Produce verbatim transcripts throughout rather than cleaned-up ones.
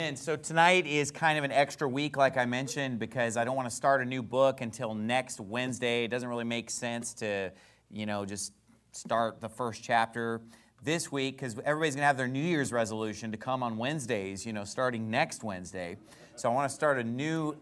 And so tonight is kind of an extra week, like I mentioned, because I don't want to start a new book until next Wednesday. It doesn't really make sense to, you know, just start the first chapter this week, because everybody's going to have their New Year's resolution to come on Wednesdays, you know, starting next Wednesday. So I want to start a new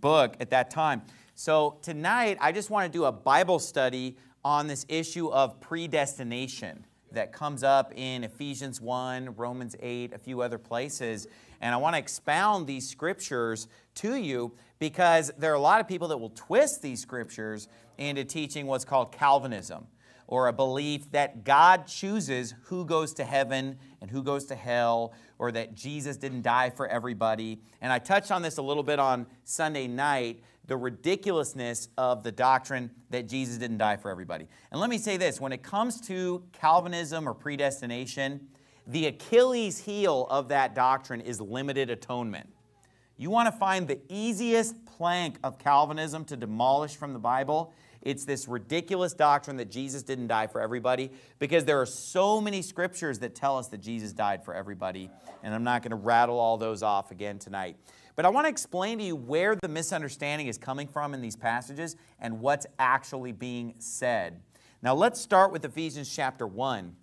book at that time. So tonight, I just want to do a Bible study on this issue of predestination that comes up in Ephesians one, Romans eight, a few other places. And I want to expound these scriptures to you because there are a lot of people that will twist these scriptures into teaching what's called Calvinism, or a belief that God chooses who goes to heaven and who goes to hell, or that Jesus didn't die for everybody. And I touched on this a little bit on Sunday night, the ridiculousness of the doctrine that Jesus didn't die for everybody. And let me say this, when it comes to Calvinism or predestination, the Achilles heel of that doctrine is limited atonement. You want to find the easiest plank of Calvinism to demolish from the Bible? It's this ridiculous doctrine that Jesus didn't die for everybody, because there are so many scriptures that tell us that Jesus died for everybody, and I'm not going to rattle all those off again tonight. But I want to explain to you where the misunderstanding is coming from in these passages and what's actually being said. Now let's start with Ephesians chapter one.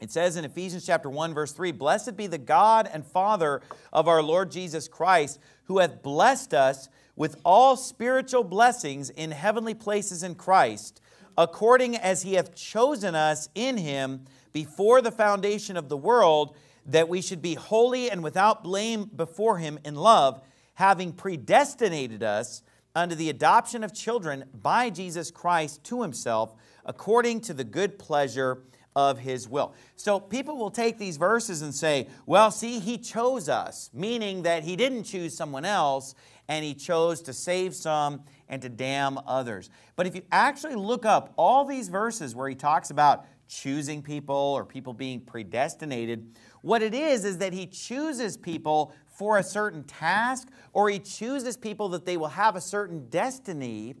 It says in Ephesians chapter one, verse three, "Blessed be the God and Father of our Lord Jesus Christ, who hath blessed us with all spiritual blessings in heavenly places in Christ, according as he hath chosen us in him before the foundation of the world, that we should be holy and without blame before him in love, having predestinated us unto the adoption of children by Jesus Christ to himself, according to the good pleasure of his will." So people will take these verses and say, well, see, he chose us, meaning that he didn't choose someone else, and he chose to save some and to damn others. But if you actually look up all these verses where he talks about choosing people or people being predestinated, what it is is that he chooses people for a certain task, or he chooses people that they will have a certain destiny,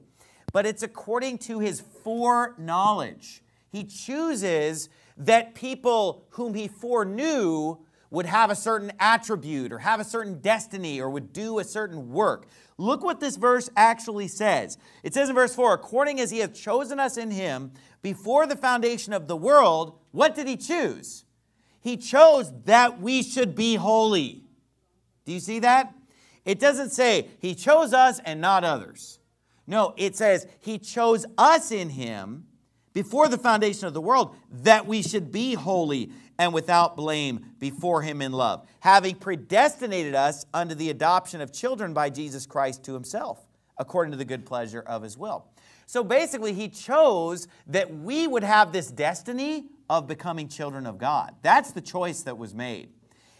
but it's according to his foreknowledge. He chooses that people whom he foreknew would have a certain attribute or have a certain destiny or would do a certain work. Look what this verse actually says. It says in verse four, "According as he hath chosen us in him before the foundation of the world," what did he choose? He chose that we should be holy. Do you see that? It doesn't say he chose us and not others. No, it says he chose us in him before the foundation of the world, that we should be holy and without blame before him in love, having predestinated us unto the adoption of children by Jesus Christ to himself, according to the good pleasure of his will. So basically, he chose that we would have this destiny of becoming children of God. That's the choice that was made.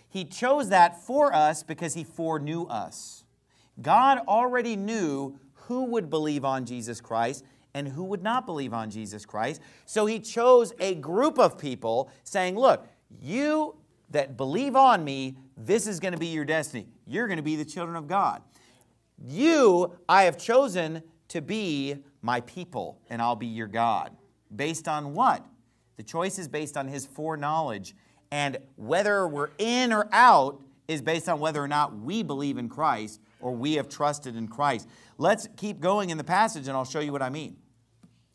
He chose that for us because he foreknew us. God already knew who would believe on Jesus Christ and who would not believe on Jesus Christ. So he chose a group of people saying, look, you that believe on me, this is going to be your destiny. You're going to be the children of God. You, I have chosen to be my people, and I'll be your God. Based on what? The choice is based on his foreknowledge, and whether we're in or out is based on whether or not we believe in Christ or we have trusted in Christ. Let's keep going in the passage, and I'll show you what I mean.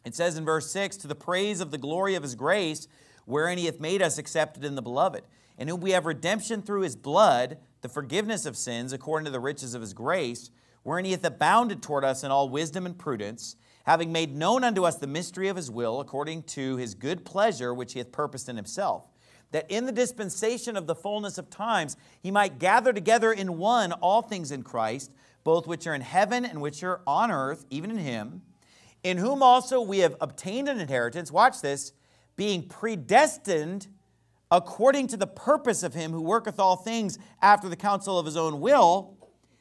It says in verse six, "To the praise of the glory of his grace, wherein he hath made us accepted in the beloved, in whom we have redemption through his blood, the forgiveness of sins, according to the riches of his grace, wherein he hath abounded toward us in all wisdom and prudence, having made known unto us the mystery of his will, according to his good pleasure, which he hath purposed in himself, that in the dispensation of the fullness of times he might gather together in one all things in Christ, both which are in heaven and which are on earth, even in him, in whom also we have obtained an inheritance," watch this, "being predestined according to the purpose of him who worketh all things after the counsel of his own will,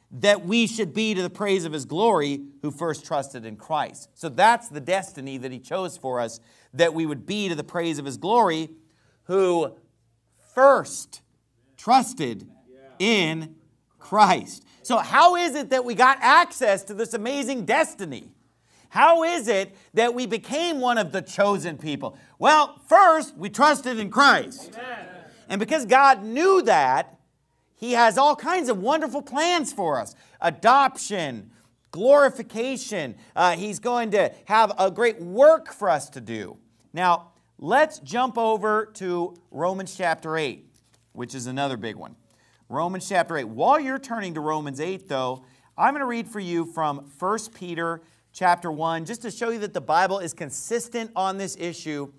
that we should be to the praise of his glory, who first trusted in Christ." So that's the destiny that he chose for us, that we would be to the praise of his glory, who first trusted in Christ. So how is it that we got access to this amazing destiny? How is it that we became one of the chosen people? Well, first, we trusted in Christ. Amen. And because God knew that, He has all kinds of wonderful plans for us. Adoption, glorification. Uh, he's going to have a great work for us to do. Now, let's jump over to Romans chapter eight, which is another big one. Romans chapter eight. While you're turning to Romans eight, though, I'm going to read for you from First Peter chapter one, just to show you that the Bible is consistent on this issue.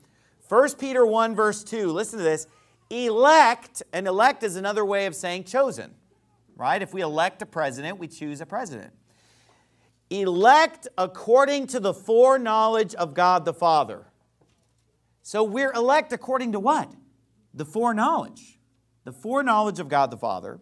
First Peter one, verse two, listen to this. Elect, and elect is another way of saying chosen, right? If we elect a president, we choose a president. Elect according to the foreknowledge of God the Father. So we're elect according to what? The foreknowledge. The foreknowledge of God the Father,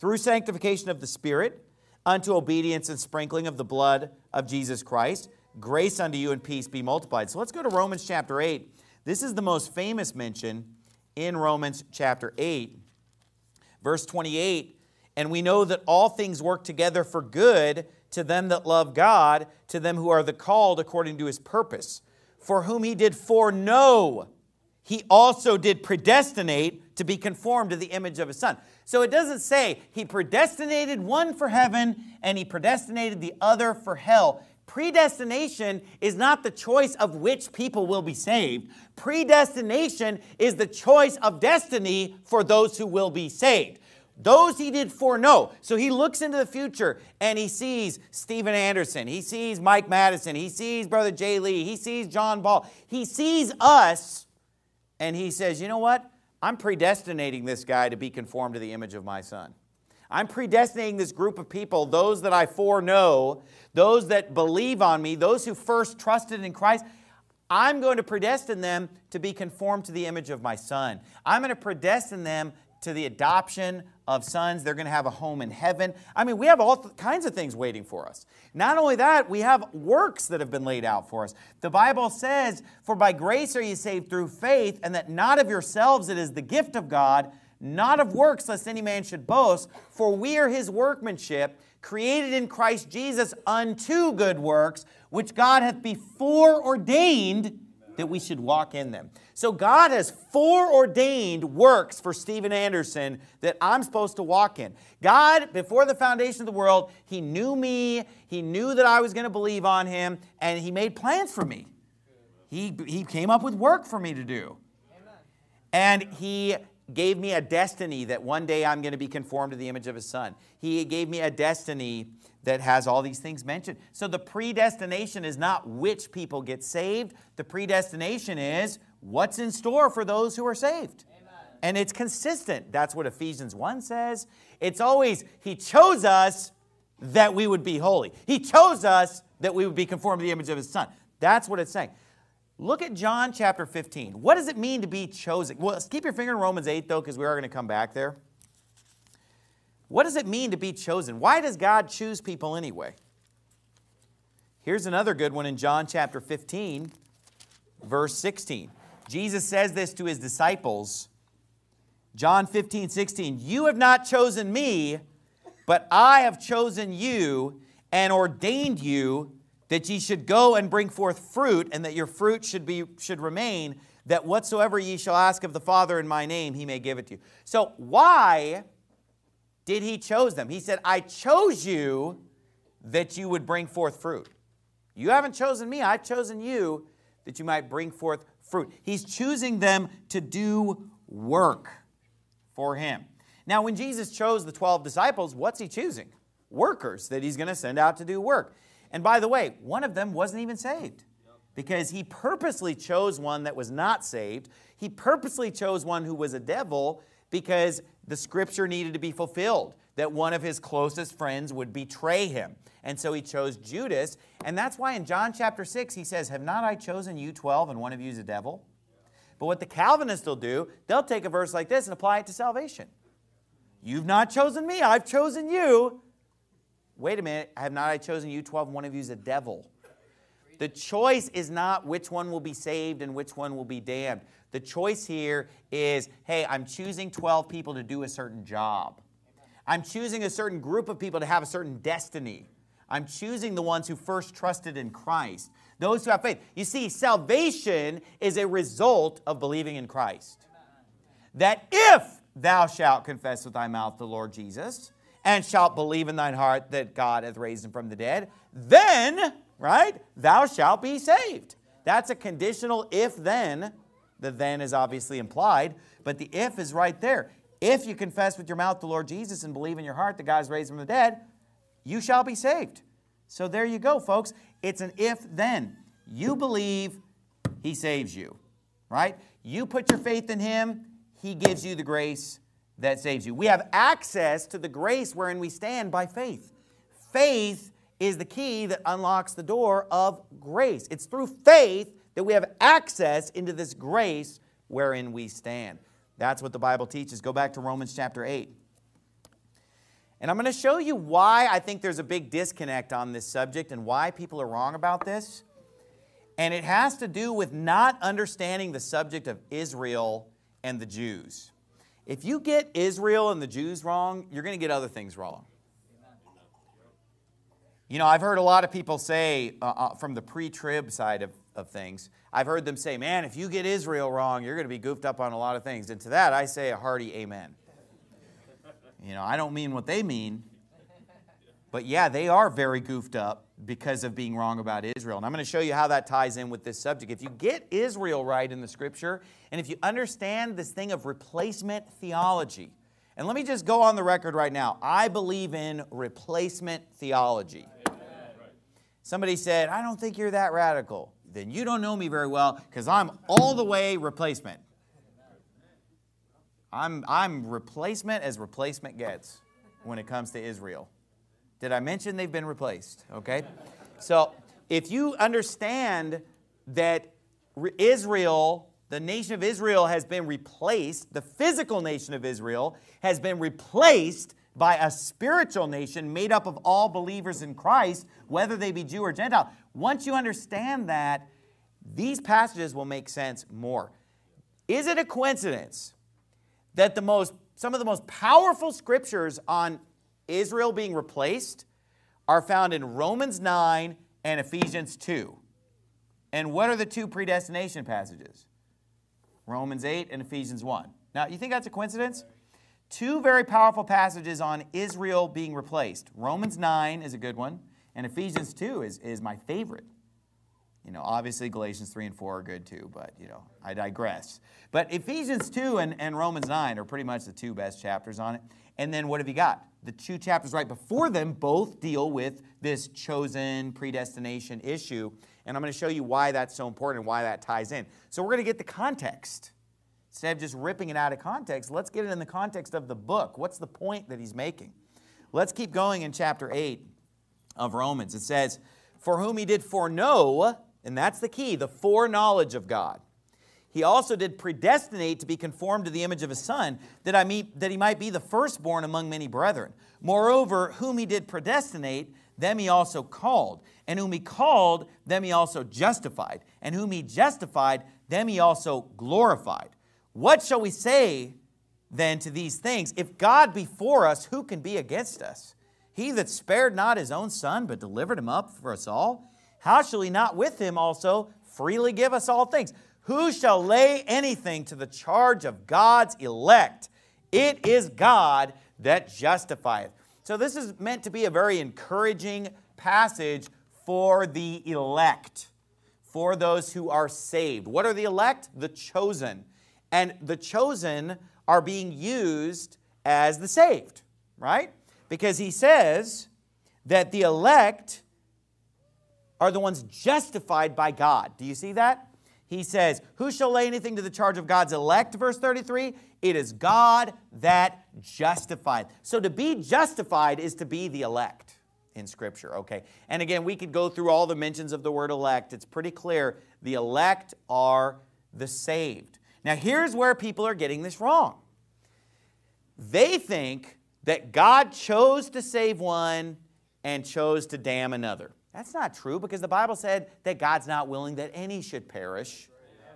through sanctification of the Spirit, unto obedience and sprinkling of the blood of Jesus Christ. Grace unto you and peace be multiplied. So let's go to Romans chapter eight. This is the most famous mention in Romans chapter eight, verse twenty-eight. And we know that all things work together for good to them that love God, to them who are the called according to his purpose, for whom he did foreknow, he also did predestinate to be conformed to the image of his Son. So it doesn't say he predestinated one for heaven and he predestinated the other for hell. Predestination is not the choice of which people will be saved. Predestination is the choice of destiny for those who will be saved. Those he did foreknow. So he looks into the future and he sees Steven Anderson. He sees Mike Madison. He sees Brother Jay Lee. He sees John Ball. He sees us and he says, you know what? I'm predestinating this guy to be conformed to the image of my Son. I'm predestinating this group of people, those that I foreknow, those that believe on me, those who first trusted in Christ. I'm going to predestine them to be conformed to the image of my Son. I'm going to predestine them to the adoption of sons. They're going to have a home in heaven. I mean, we have all kinds of things waiting for us. Not only that, we have works that have been laid out for us. The Bible says, for by grace are you saved through faith, and that not of yourselves it is the gift of God, not of works, lest any man should boast, for we are his workmanship, created in Christ Jesus unto good works, which God hath before ordained that we should walk in them. So God has foreordained works for Steven Anderson that I'm supposed to walk in. God, before the foundation of the world, he knew me, he knew that I was going to believe on him, and he made plans for me. He, he came up with work for me to do. And he gave me a destiny that one day I'm going to be conformed to the image of his Son. He gave me a destiny that has all these things mentioned. So the predestination is not which people get saved. The predestination is what's in store for those who are saved. Amen. And it's consistent. That's what Ephesians one says. It's always, he chose us that we would be holy. He chose us that we would be conformed to the image of his Son. That's what it's saying. Look at John chapter fifteen. What does it mean to be chosen? Well, keep your finger in Romans eight, though, because we are going to come back there. What does it mean to be chosen? Why does God choose people anyway? Here's another good one in John chapter fifteen, verse sixteen. Jesus says this to his disciples. John fifteen, sixteen, you have not chosen me, but I have chosen you and ordained you that ye should go and bring forth fruit, and that your fruit should be should remain, that whatsoever ye shall ask of the Father in my name, he may give it to you. So why did he choose them? He said, I chose you that you would bring forth fruit. You haven't chosen me. I've chosen you that you might bring forth fruit. He's choosing them to do work for him. Now, when Jesus chose the twelve disciples, what's he choosing? Workers that he's going to send out to do work. And by the way, one of them wasn't even saved because he purposely chose one that was not saved. He purposely chose one who was a devil because the scripture needed to be fulfilled, that one of his closest friends would betray him. And so he chose Judas. And that's why in John chapter six, he says, have not I chosen you twelve, and one of you is a devil? But what the Calvinists will do, they'll take a verse like this and apply it to salvation. You've not chosen me, I've chosen you. Wait a minute, have not I chosen you twelve, and one of you is a devil? The choice is not which one will be saved and which one will be damned. The choice here is, hey, I'm choosing twelve people to do a certain job. I'm choosing a certain group of people to have a certain destiny. I'm choosing the ones who first trusted in Christ, those who have faith. You see, salvation is a result of believing in Christ. That if thou shalt confess with thy mouth the Lord Jesus, and shalt believe in thine heart that God hath raised him from the dead, then, right, thou shalt be saved. That's a conditional if-then. The then is obviously implied, but the if is right there. If you confess with your mouth the Lord Jesus and believe in your heart that God is raised from the dead, you shall be saved. So there you go, folks. It's an if-then. You believe, he saves you, right? You put your faith in him, he gives you the grace that saves you. We have access to the grace wherein we stand by faith. Faith is the key that unlocks the door of grace. It's through faith that we have access into this grace wherein we stand. That's what the Bible teaches. Go back to Romans chapter eight. And I'm going to show you why I think there's a big disconnect on this subject and why people are wrong about this. And it has to do with not understanding the subject of Israel and the Jews. If you get Israel and the Jews wrong, you're going to get other things wrong. You know, I've heard a lot of people say uh, uh, from the pre-trib side of, of things, I've heard them say, man, if you get Israel wrong, you're going to be goofed up on a lot of things. And to that, I say a hearty amen. You know, I don't mean what they mean, but yeah, they are very goofed up because of being wrong about Israel. And I'm going to show you how that ties in with this subject. If you get Israel right in the Scripture, and if you understand this thing of replacement theology, and let me just go on the record right now. I believe in replacement theology. Somebody said, I don't think you're that radical. Then you don't know me very well, because I'm all the way replacement. I'm, I'm replacement as replacement gets when it comes to Israel. Did I mention they've been replaced? Okay. So if you understand that Israel, the nation of Israel has been replaced, the physical nation of Israel has been replaced by a spiritual nation made up of all believers in Christ, whether they be Jew or Gentile. Once you understand that, these passages will make sense more. Is it a coincidence that the most, some of the most powerful scriptures on Israel being replaced are found in Romans nine and Ephesians two? And what are the two predestination passages? Romans eight and Ephesians one. Now, you think that's a coincidence? Two very powerful passages on Israel being replaced. Romans nine is a good one, and Ephesians two is, is my favorite. You know, obviously Galatians three and four are good too, but, you know, I digress. But Ephesians two and, and Romans nine are pretty much the two best chapters on it. And then what have you got? The two chapters right before them both deal with this chosen predestination issue. And I'm going to show you why that's so important and why that ties in. So we're going to get the context. Instead of just ripping it out of context, let's get it in the context of the book. What's the point that he's making? Let's keep going in chapter eight of Romans. It says, for whom he did foreknow, and that's the key, the foreknowledge of God. He also did predestinate to be conformed to the image of his Son, that, I mean, that he might be the firstborn among many brethren. Moreover, whom he did predestinate, them he also called. And whom he called, them he also justified. And whom he justified, them he also glorified. What shall we say then to these things? If God be for us, who can be against us? He that spared not his own Son, but delivered him up for us all, how shall he not with him also freely give us all things? Who shall lay anything to the charge of God's elect? It is God that justifieth. So this is meant to be a very encouraging passage for the elect, for those who are saved. What are the elect? The chosen. And the chosen are being used as the saved, right? Because he says that the elect are the ones justified by God. Do you see that? He says, who shall lay anything to the charge of God's elect? Verse thirty-three, it is God that justified. So to be justified is to be the elect in Scripture, okay? And again, we could go through all the mentions of the word elect. It's pretty clear the elect are the saved. Now, here's where people are getting this wrong. They think that God chose to save one and chose to damn another. That's not true, because the Bible said that God's not willing that any should perish,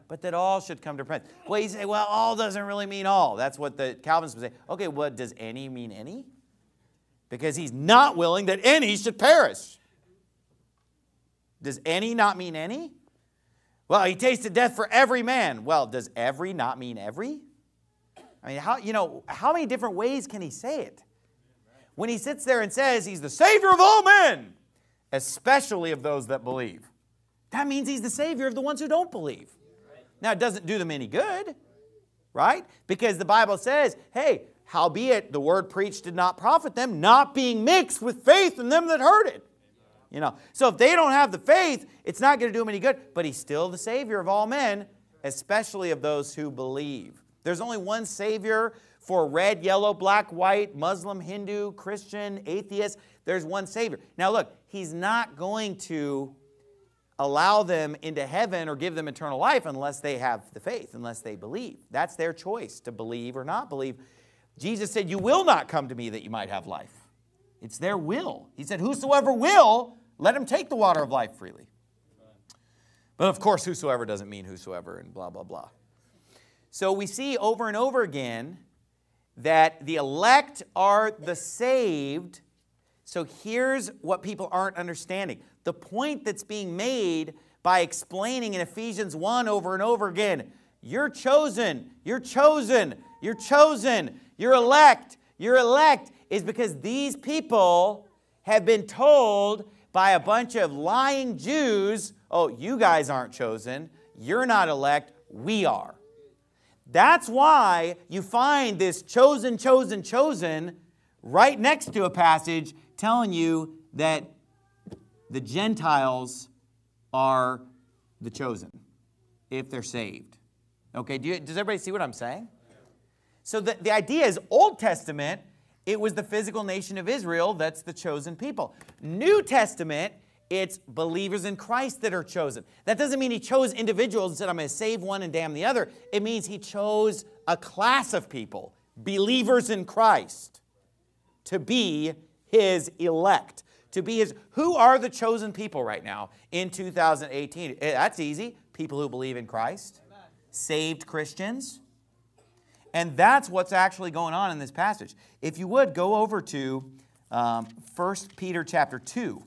but that all should come to repentance. Well, you say, well, all doesn't really mean all. That's what the Calvinists would say. Okay, well, does any mean any? Because he's not willing that any should perish. Does any not mean any? Well, he tasted death for every man. Well, does every not mean every? I mean, how, you know, how many different ways can he say it? When he sits there and says he's the Savior of all men, especially of those that believe, that means he's the Savior of the ones who don't believe. Now, it doesn't do them any good, right? Because the Bible says, hey, howbeit the word preached did not profit them, not being mixed with faith in them that heard it. You know, so if they don't have the faith, it's not going to do them any good. But he's still the Savior of all men, especially of those who believe. There's only one Savior for red, yellow, black, white, Muslim, Hindu, Christian, atheist. There's one Savior. Now look, he's not going to allow them into heaven or give them eternal life unless they have the faith, unless they believe. That's their choice, to believe or not believe. Jesus said, you will not come to me that you might have life. It's their will. He said, whosoever will, let him take the water of life freely. But of course, whosoever doesn't mean whosoever and blah, blah, blah. So we see over and over again that the elect are the saved. So here's what people aren't understanding. The point that's being made by explaining in Ephesians one over and over again, you're chosen, you're chosen, you're chosen, you're elect, you're elect, is because these people have been told by a bunch of lying Jews, oh, you guys aren't chosen, you're not elect, we are. That's why you find this chosen, chosen, chosen right next to a passage telling you that the Gentiles are the chosen if they're saved. Okay, do you, does everybody see what I'm saying? So the, the idea is Old Testament, it was the physical nation of Israel that's the chosen people. New Testament, it's believers in Christ that are chosen. That doesn't mean he chose individuals and said, I'm going to save one and damn the other. It means he chose a class of people, believers in Christ, to be his elect, to be his... Who are the chosen people right now in two thousand eighteen? That's easy. People who believe in Christ, saved Christians. And that's what's actually going on in this passage. If you would, go over to um, First Peter chapter two.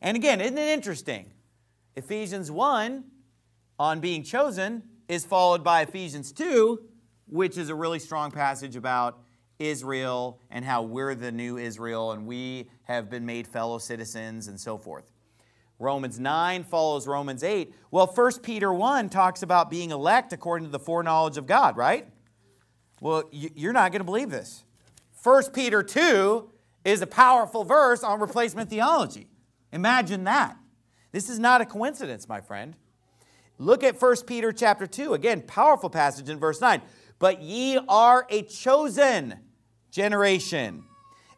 And again, isn't it interesting? Ephesians one, on being chosen, is followed by Ephesians two, which is a really strong passage about Israel and how we're the new Israel and we have been made fellow citizens and so forth. Romans nine follows Romans eight. Well, First Peter one talks about being elect according to the foreknowledge of God, right? Well, you're not going to believe this. First Peter two is a powerful verse on replacement theology. Imagine that. This is not a coincidence, my friend. Look at First Peter chapter two. Again, powerful passage in verse nine. But ye are a chosen generation,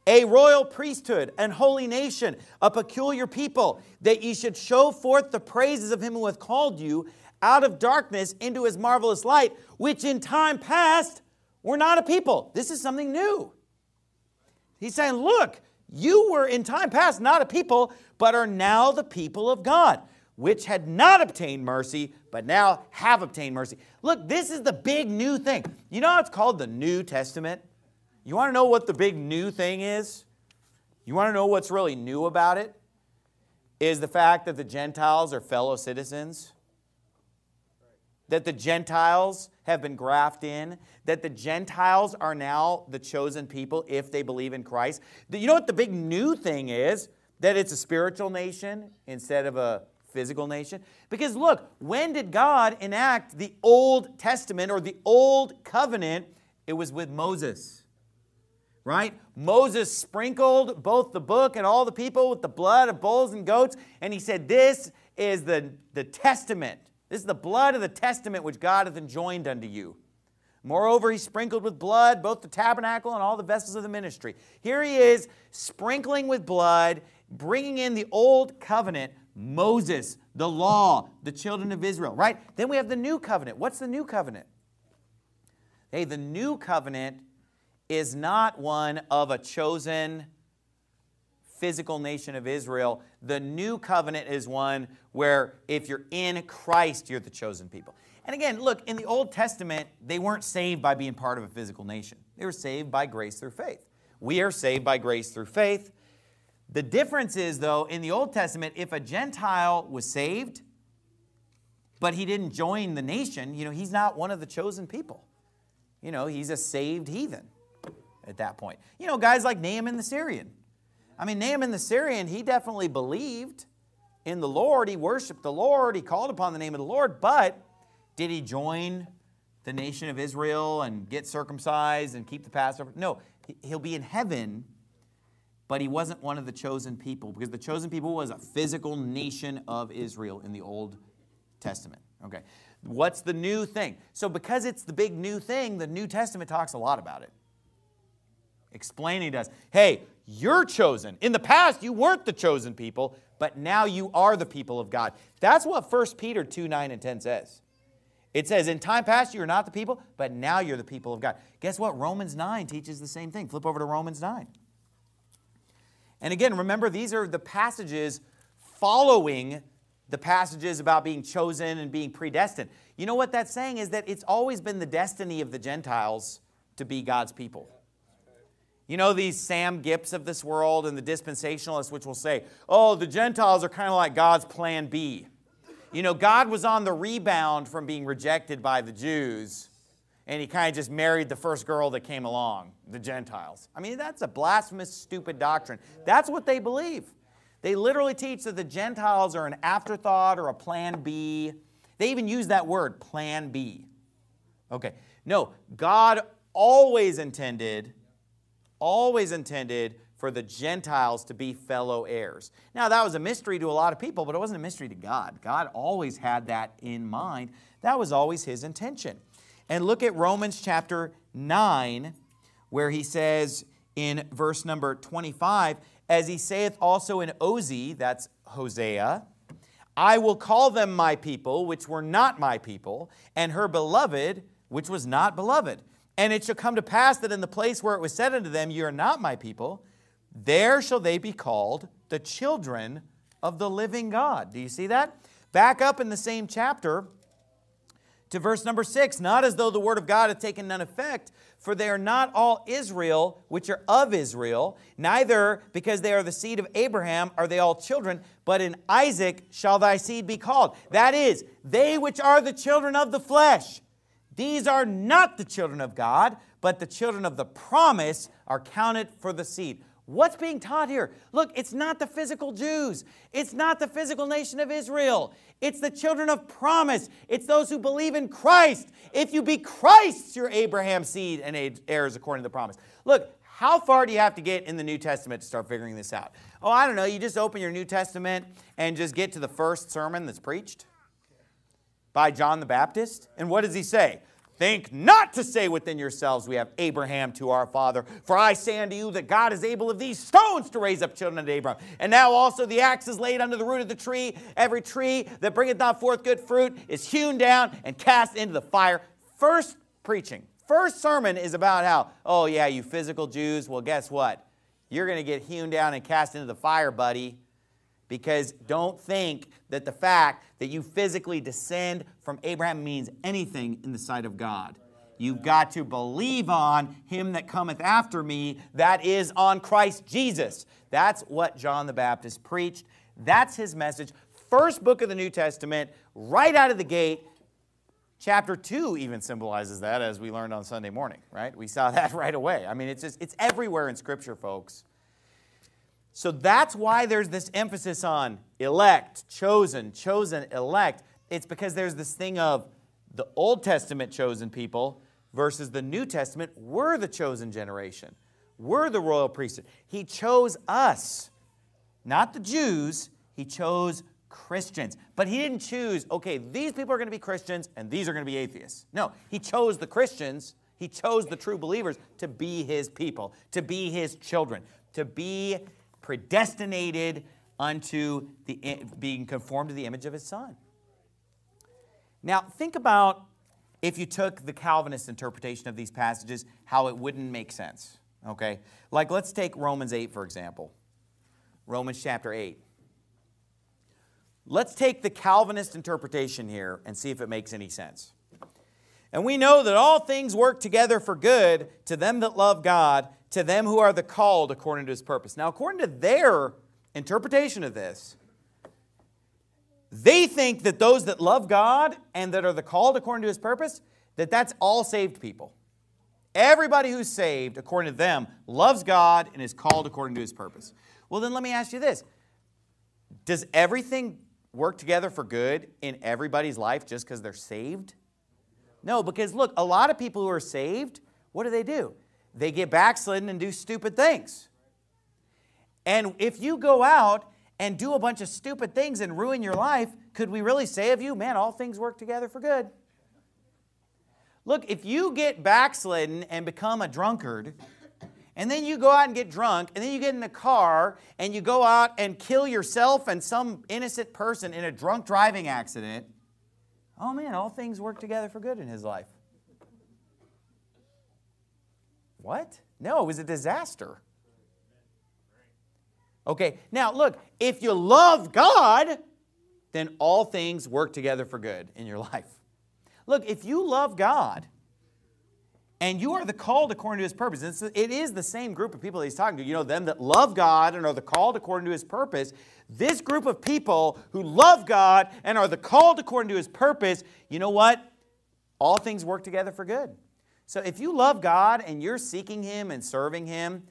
a royal priesthood, an holy nation, a peculiar people, that ye should show forth the praises of him who hath called you out of darkness into his marvelous light, which in time past were not a people. This is something new. He's saying, look, you were in time past not a people, but are now the people of God, which had not obtained mercy, but now have obtained mercy. Look, this is the big new thing. You know how it's called the New Testament? You want to know what the big new thing is? You want to know what's really new about it? Is the fact that the Gentiles are fellow citizens. That the Gentiles have been grafted in. That the Gentiles are now the chosen people if they believe in Christ. You know what the big new thing is? That it's a spiritual nation instead of a physical nation. Because look, when did God enact the Old Testament or the Old Covenant? It was with Moses. Right? Moses sprinkled both the book and all the people with the blood of bulls and goats. And he said, this is the, the testament. This is the blood of the testament which God hath enjoined unto you. Moreover, he sprinkled with blood both the tabernacle and all the vessels of the ministry. Here he is sprinkling with blood, bringing in the old covenant, Moses, the law, the children of Israel. Right? Then we have the new covenant. What's the new covenant? Hey, the new covenant is not one of a chosen physical nation of Israel. The new covenant is one where if you're in Christ, you're the chosen people. And again, look, in the Old Testament, they weren't saved by being part of a physical nation. They were saved by grace through faith. We are saved by grace through faith. The difference is, though, in the Old Testament, if a Gentile was saved, but he didn't join the nation, you know, he's not one of the chosen people. You know, he's a saved heathen at that point. You know, guys like Naaman the Syrian. I mean, Naaman the Syrian, he definitely believed in the Lord. He worshiped the Lord. He called upon the name of the Lord. But did he join the nation of Israel and get circumcised and keep the Passover? No, he'll be in heaven, but he wasn't one of the chosen people, because the chosen people was a physical nation of Israel in the Old Testament. Okay, what's the new thing? So because it's the big new thing, the New Testament talks a lot about it. Explaining to us, hey, you're chosen. In the past, you weren't the chosen people, but now you are the people of God. That's what First Peter two, nine, and ten says. It says, in time past, you were not the people, but now you're the people of God. Guess what? Romans nine teaches the same thing. Flip over to Romans nine. And again, remember, these are the passages following the passages about being chosen and being predestined. You know what that's saying is that it's always been the destiny of the Gentiles to be God's people. You know, these Sam Gipps of this world and the dispensationalists, which will say, oh, the Gentiles are kind of like God's plan B. You know, God was on the rebound from being rejected by the Jews, and he kind of just married the first girl that came along, the Gentiles. I mean, that's a blasphemous, stupid doctrine. That's what they believe. They literally teach that the Gentiles are an afterthought or a plan B. They even use that word, plan B. Okay, no, God always intended... always intended for the Gentiles to be fellow heirs. Now, that was a mystery to a lot of people, but it wasn't a mystery to God. God always had that in mind. That was always his intention. And look at Romans chapter nine, where he says in verse number twenty-five, as he saith also in Osee, that's Hosea, I will call them my people, which were not my people, and her beloved, which was not beloved. And it shall come to pass that in the place where it was said unto them, ye are not my people, there shall they be called the children of the living God. Do you see that? Back up in the same chapter to verse number six. Not as though the word of God had taken none effect, for they are not all Israel, which are of Israel, neither because they are the seed of Abraham are they all children, but in Isaac shall thy seed be called. That is, they which are the children of the flesh. These are not the children of God, but the children of the promise are counted for the seed. What's being taught here? Look, it's not the physical Jews. It's not the physical nation of Israel. It's the children of promise. It's those who believe in Christ. If you be Christ's, you're Abraham's seed and heirs according to the promise. Look, how far do you have to get in the New Testament to start figuring this out? Oh, I don't know. You just open your New Testament and just get to the first sermon that's preached by John the Baptist. And what does he say? Think not to say within yourselves, we have Abraham to our father. For I say unto you that God is able of these stones to raise up children unto Abraham. And now also the axe is laid under the root of the tree. Every tree that bringeth not forth good fruit is hewn down and cast into the fire. First preaching, first sermon is about how, oh yeah, you physical Jews, well guess what? You're going to get hewn down and cast into the fire, buddy. Because don't think that the fact that you physically descend from Abraham means anything in the sight of God. You've got to believe on him that cometh after me, that is on Christ Jesus. That's what John the Baptist preached. That's his message. First book of the New Testament, right out of the gate. Chapter two even symbolizes that, as we learned on Sunday morning, right? We saw that right away. I mean, it's just, it's everywhere in Scripture, folks. So that's why there's this emphasis on elect, chosen, chosen, elect. It's because there's this thing of the Old Testament chosen people versus the New Testament. We're the chosen generation. We're the royal priesthood. He chose us, not the Jews. He chose Christians. But he didn't choose, okay, these people are going to be Christians and these are going to be atheists. No, he chose the Christians. He chose the true believers to be his people, to be his children, to be predestinated unto the, being conformed to the image of his son. Now, think about if you took the Calvinist interpretation of these passages, how it wouldn't make sense, okay? Like, let's take Romans eight, for example. Romans chapter eight. Let's take the Calvinist interpretation here and see if it makes any sense. And we know that all things work together for good to them that love God, to them who are the called according to his purpose. Now, according to their interpretation of this, they think that those that love God and that are the called according to his purpose, that that's all saved people. Everybody who's saved, according to them, loves God and is called according to his purpose. Well, then let me ask you this. Does everything work together for good in everybody's life just because they're saved? No, because look, a lot of people who are saved, what do they do? They get backslidden and do stupid things. And if you go out and do a bunch of stupid things and ruin your life, could we really say of you, man, all things work together for good? Look, if you get backslidden and become a drunkard, and then you go out and get drunk, and then you get in the car, and you go out and kill yourself and some innocent person in a drunk driving accident, oh man, all things work together for good in his life. What? No, it was a disaster. Okay, now look, if you love God, then all things work together for good in your life. Look, if you love God and you are the called according to his purpose, and it's, it is the same group of people that he's talking to, you know, them that love God and are the called according to his purpose, this group of people who love God and are the called according to his purpose, you know what? All things work together for good. So if you love God and you're seeking him and serving him,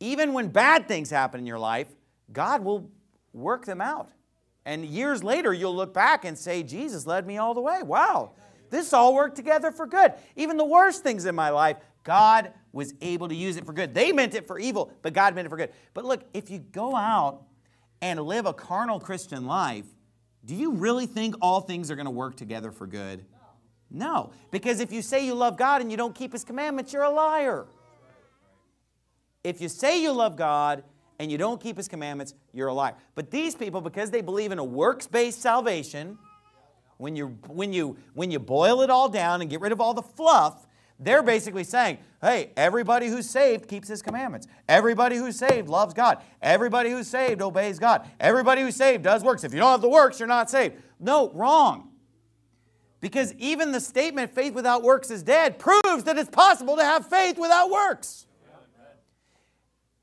even when bad things happen in your life, God will work them out. And years later, you'll look back and say, Jesus led me all the way. Wow, this all worked together for good. Even the worst things in my life, God was able to use it for good. They meant it for evil, but God meant it for good. But look, if you go out and live a carnal Christian life, do you really think all things are going to work together for good? No. No, because if you say you love God and you don't keep his commandments, you're a liar. If you say you love God and you don't keep his commandments, you're a liar. But these people, because they believe in a works-based salvation, when you, when, you, when you boil it all down and get rid of all the fluff, they're basically saying, hey, everybody who's saved keeps his commandments. Everybody who's saved loves God. Everybody who's saved obeys God. Everybody who's saved does works. If you don't have the works, you're not saved. No, wrong. Because even the statement, faith without works is dead, proves that it's possible to have faith without works.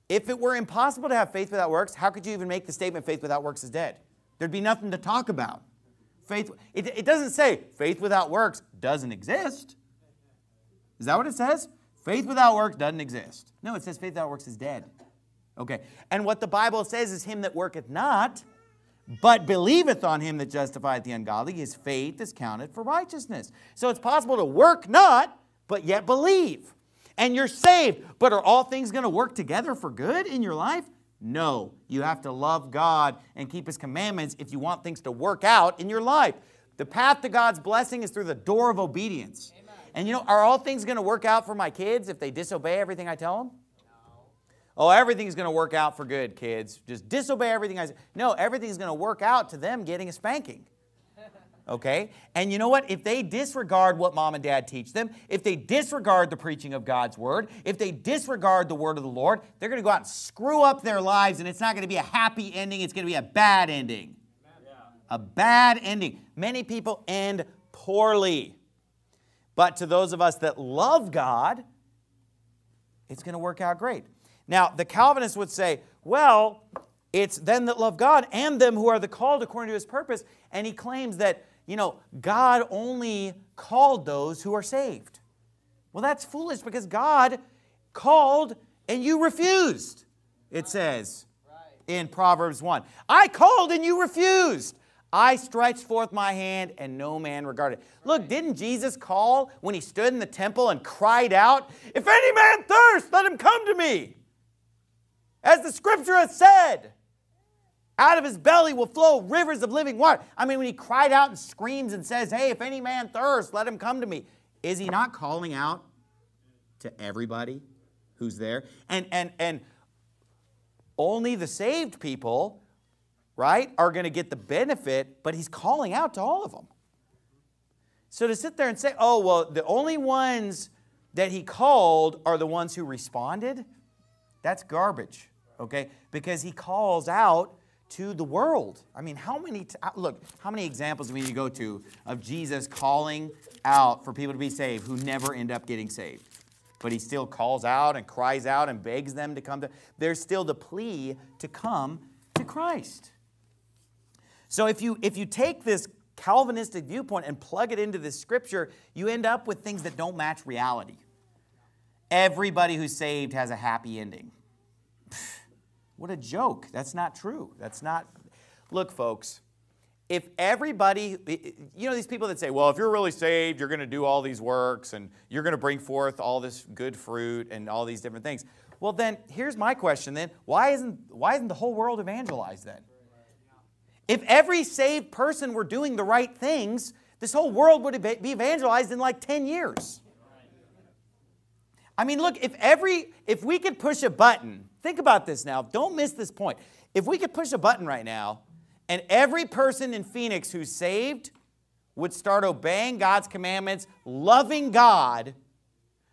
If it were impossible to have faith without works, how could you even make the statement faith without works is dead? There'd be nothing to talk about. Faith, it, it doesn't say faith without works doesn't exist. Is that what it says? Faith without works doesn't exist. No, it says faith without works is dead. Okay, and what the Bible says is him that worketh not, but believeth on him that justifieth the ungodly, his faith is counted for righteousness. So it's possible to work not, but yet believe. And you're saved, but are all things going to work together for good in your life? No, you have to love God and keep his commandments if you want things to work out in your life. The path to God's blessing is through the door of obedience. Amen. And you know, are all things going to work out for my kids if they disobey everything I tell them? No. Oh, everything's going to work out for good, kids. Just disobey everything I say. No, everything's going to work out to them getting a spanking. Okay? And you know what? If they disregard what mom and dad teach them, if they disregard the preaching of God's word, if they disregard the word of the Lord, they're going to go out and screw up their lives, and it's not going to be a happy ending. It's going to be a bad ending. Yeah. A bad ending. Many people end poorly. But to those of us that love God, it's going to work out great. Now, the Calvinists would say, well, it's them that love God and them who are the called according to his purpose. And he claims that, you know, God only called those who are saved. Well, that's foolish because God called and you refused, it says in Proverbs one. I called and you refused. I stretched forth my hand and no man regarded. Look, didn't Jesus call when he stood in the temple and cried out, if any man thirst, let him come to me. As the scripture has said, out of his belly will flow rivers of living water. I mean, when he cried out and screams and says, hey, if any man thirst, let him come to me. Is he not calling out to everybody who's there? And, and, and only the saved people, right, are going to get the benefit, but he's calling out to all of them. So to sit there and say, oh, well, the only ones that he called are the ones who responded, that's garbage, okay? Because he calls out to the world. I mean, how many, t look, how many examples do we need to go to of Jesus calling out for people to be saved who never end up getting saved? But he still calls out and cries out and begs them to come to, there's still the plea to come to Christ. So if you, if you take this Calvinistic viewpoint and plug it into this scripture, you end up with things that don't match reality. everybody who's saved has a happy ending. What a joke. That's not true. That's not. Look, folks, if everybody, you know, these people that say, well, if you're really saved, you're going to do all these works and you're going to bring forth all this good fruit and all these different things. Well, then here's my question then. Why isn't, why isn't the whole world evangelized then? If every saved person were doing the right things, this whole world would be evangelized in like ten years. I mean, look, if every, if we could push a button, think about this now, don't miss this point. If we could push a button right now, and every person in Phoenix who's saved would start obeying God's commandments, loving God,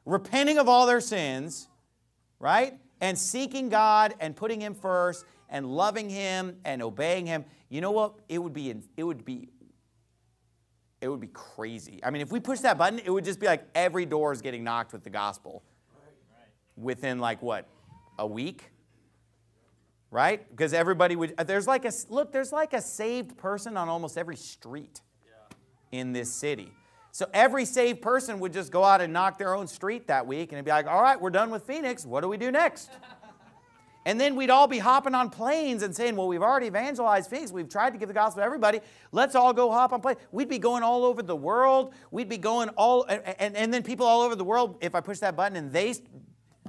repenting of all their sins, right? And seeking God and putting Him first and loving Him and obeying Him, you know what? It would be, it would be, it would be crazy. I mean, if we push that button, it would just be like every door is getting knocked with the gospel within like what, a week, right? Because everybody would, there's like a, look, there's like a saved person on almost every street in this city. So every saved person would just go out and knock their own street that week and it'd be like, all right, we're done with Phoenix. What do we do next? And then we'd all be hopping on planes and saying, well, we've already evangelized Phoenix. We've tried to give the gospel to everybody. Let's all go hop on planes. We'd be going all over the world. We'd be going all, and, and then people all over the world, if I push that button and they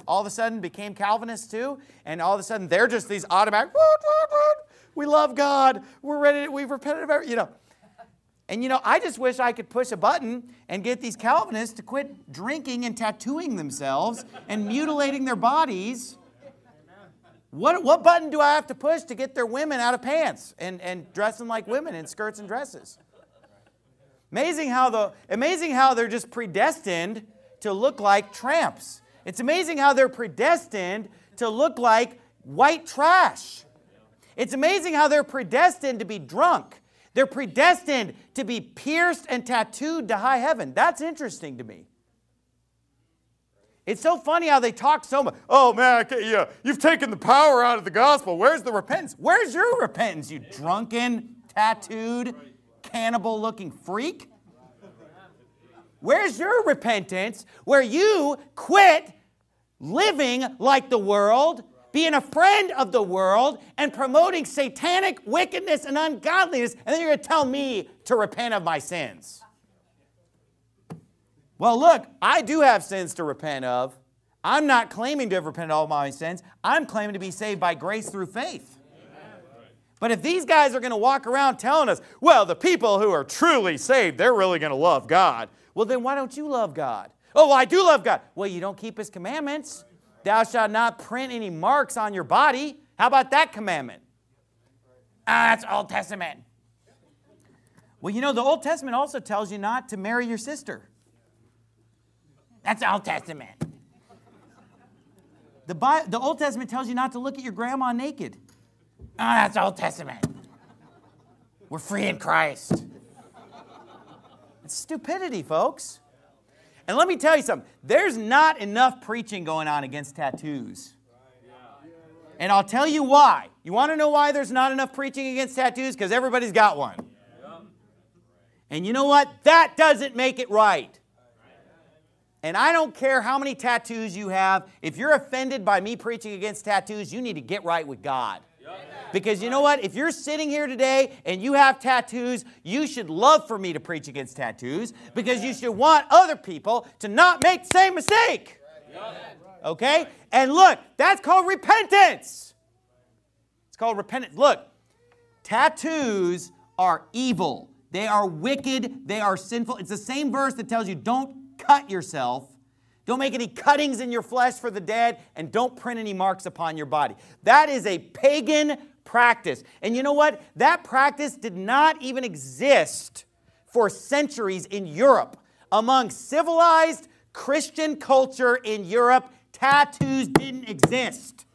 all of a sudden became Calvinists too, and all of a sudden they're just these automatic, we love God. We're ready. We've repented of everything, you know. And, you know, I just wish I could push a button and get these Calvinists to quit drinking and tattooing themselves and mutilating their bodies. What, what button do I have to push to get their women out of pants and, and dressing like women in skirts and dresses? Amazing how, the, amazing how they're just predestined to look like tramps. It's amazing how they're predestined to look like white trash. It's amazing how they're predestined to be drunk. They're predestined to be pierced and tattooed to high heaven. That's interesting to me. It's so funny how they talk so much. Oh, man, I can't, yeah, you've taken the power out of the gospel. Where's the repentance? Where's your repentance, you drunken, tattooed, cannibal-looking freak? Where's your repentance where you quit living like the world, being a friend of the world, and promoting satanic wickedness and ungodliness, and then you're going to tell me to repent of my sins? Well, look, I do have sins to repent of. I'm not claiming to have repented of all my sins. I'm claiming to be saved by grace through faith. Amen. But if these guys are going to walk around telling us, well, the people who are truly saved, they're really going to love God. Well, then why don't you love God? Oh, well, I do love God. Well, you don't keep His commandments. Thou shalt not print any marks on your body. How about that commandment? Ah, that's Old Testament. Well, you know, the Old Testament also tells you not to marry your sister. That's the Old Testament. The, Bible, the Old Testament tells you not to look at your grandma naked. Oh, that's the Old Testament. We're free in Christ. It's stupidity, folks. And let me tell you something. There's not enough preaching going on against tattoos. And I'll tell you why. You want to know why there's not enough preaching against tattoos? Because everybody's got one. And you know what? That doesn't make it right. And I don't care how many tattoos you have. If you're offended by me preaching against tattoos, you need to get right with God. Because you know what? If you're sitting here today and you have tattoos, you should love for me to preach against tattoos because you should want other people to not make the same mistake. Okay? And look, that's called repentance. It's called repentance. Look, tattoos are evil. They are wicked. They are sinful. It's the same verse that tells you don't cut yourself, don't make any cuttings in your flesh for the dead, and don't print any marks upon your body. That is a pagan practice. And you know what? That practice did not even exist for centuries in Europe. Among civilized Christian culture in Europe, tattoos didn't exist.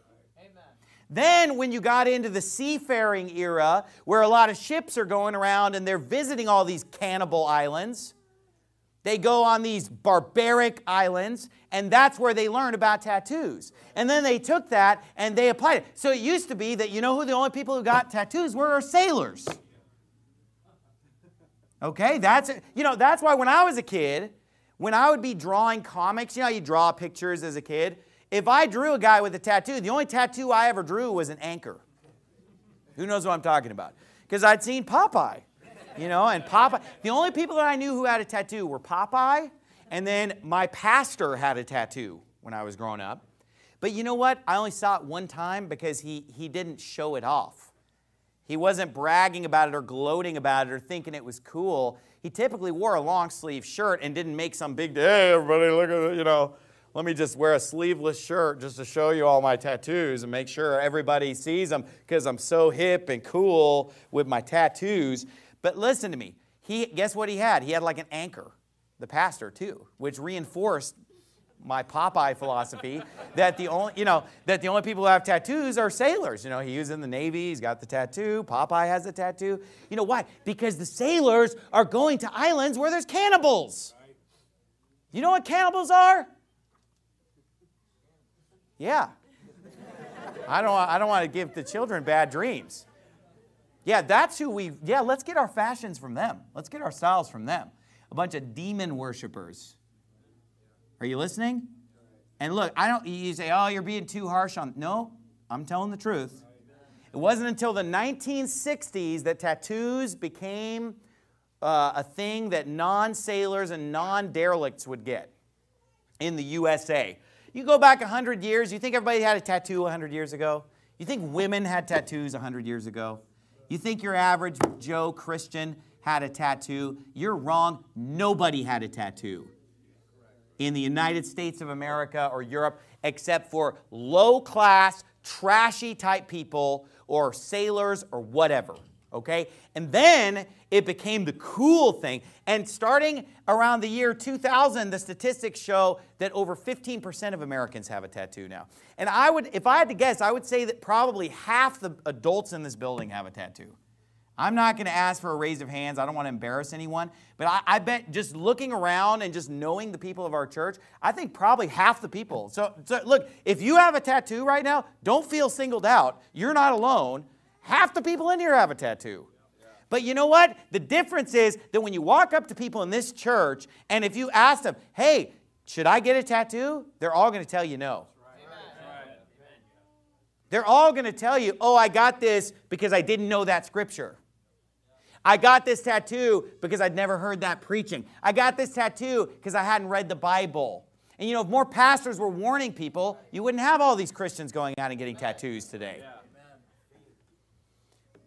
Then when you got into the seafaring era, where a lot of ships are going around and they're visiting all these cannibal islands, they go on these barbaric islands, and that's where they learn about tattoos. And then they took that and they applied it. So it used to be that, you know who the only people who got tattoos were? Our sailors. Okay, that's, you know, that's why when I was a kid, When I would be drawing comics, you know how you draw pictures as a kid? If I drew a guy with a tattoo, the only tattoo I ever drew was an anchor. Who knows what I'm talking about? Because I'd seen Popeye, you know, and Popeye. The only people that I knew who had a tattoo were Popeye, and then my pastor had a tattoo when I was growing up. But you know what? I only saw it one time because he, he didn't show it off. He wasn't bragging about it or gloating about it or thinking it was cool. He typically wore a long-sleeve shirt and didn't make some big, hey, everybody, look at, you know, let me just wear a sleeveless shirt just to show you all my tattoos and make sure everybody sees them because I'm so hip and cool with my tattoos. But listen to me. He, guess what he had? He had like an anchor, the pastor too, which reinforced my Popeye philosophy that the only, you know, that the only people who have tattoos are sailors. You know, he was in the Navy, he's got the tattoo, Popeye has a tattoo. You know why? Because the sailors are going to islands where there's cannibals. You know what cannibals are? Yeah. I don't, I don't want to give the children bad dreams. Yeah, that's who we, yeah, let's get our fashions from them. Let's get our styles from them. A bunch of demon worshipers. Are you listening? And look, I don't, you say, oh, you're being too harsh on, no, I'm telling the truth. It wasn't until the nineteen sixties that tattoos became uh, a thing that non-sailors and non-derelicts would get in the U S A. You go back one hundred years, you think everybody had a tattoo one hundred years ago? You think women had tattoos one hundred years ago? You think your average Joe Christian had a tattoo? You're wrong. Nobody had a tattoo in the United States of America or Europe, except for low-class, trashy-type people or sailors or whatever, okay? And then it became the cool thing. And starting around the year two thousand, the statistics show that over fifteen percent of Americans have a tattoo now. And I would, if I had to guess, I would say that probably half the adults in this building have a tattoo. I'm not going to ask for a raise of hands. I don't want to embarrass anyone. But I, I bet just looking around and just knowing the people of our church, I think probably half the people. So, so look, if you have a tattoo right now, don't feel singled out. You're not alone. Half the people in here have a tattoo. But you know what? The difference is that when you walk up to people in this church and if you ask them, hey, should I get a tattoo? They're all going to tell you no. They're all going to tell you, oh, I got this because I didn't know that scripture. I got this tattoo because I'd never heard that preaching. I got this tattoo because I hadn't read the Bible. And you know, if more pastors were warning people, you wouldn't have all these Christians going out and getting tattoos today.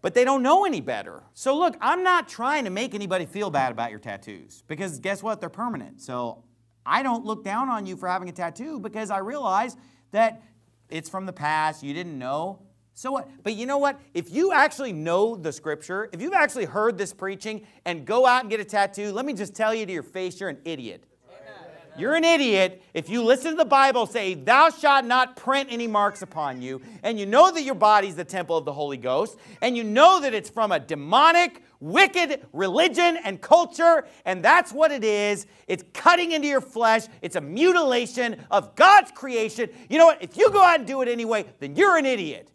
But they don't know any better. So look, I'm not trying to make anybody feel bad about your tattoos because guess what? They're permanent. So I don't look down on you for having a tattoo because I realize that it's from the past. You didn't know. So what? But you know what? If you actually know the scripture, if you've actually heard this preaching and go out and get a tattoo, let me just tell you to your face, you're an idiot. Amen. You're an idiot if you listen to the Bible say, thou shalt not print any marks upon you, and you know that your body's the temple of the Holy Ghost, and you know that it's from a demonic, wicked religion and culture, and that's what it is. It's cutting into your flesh. It's a mutilation of God's creation. You know what? If you go out and do it anyway, then you're an idiot.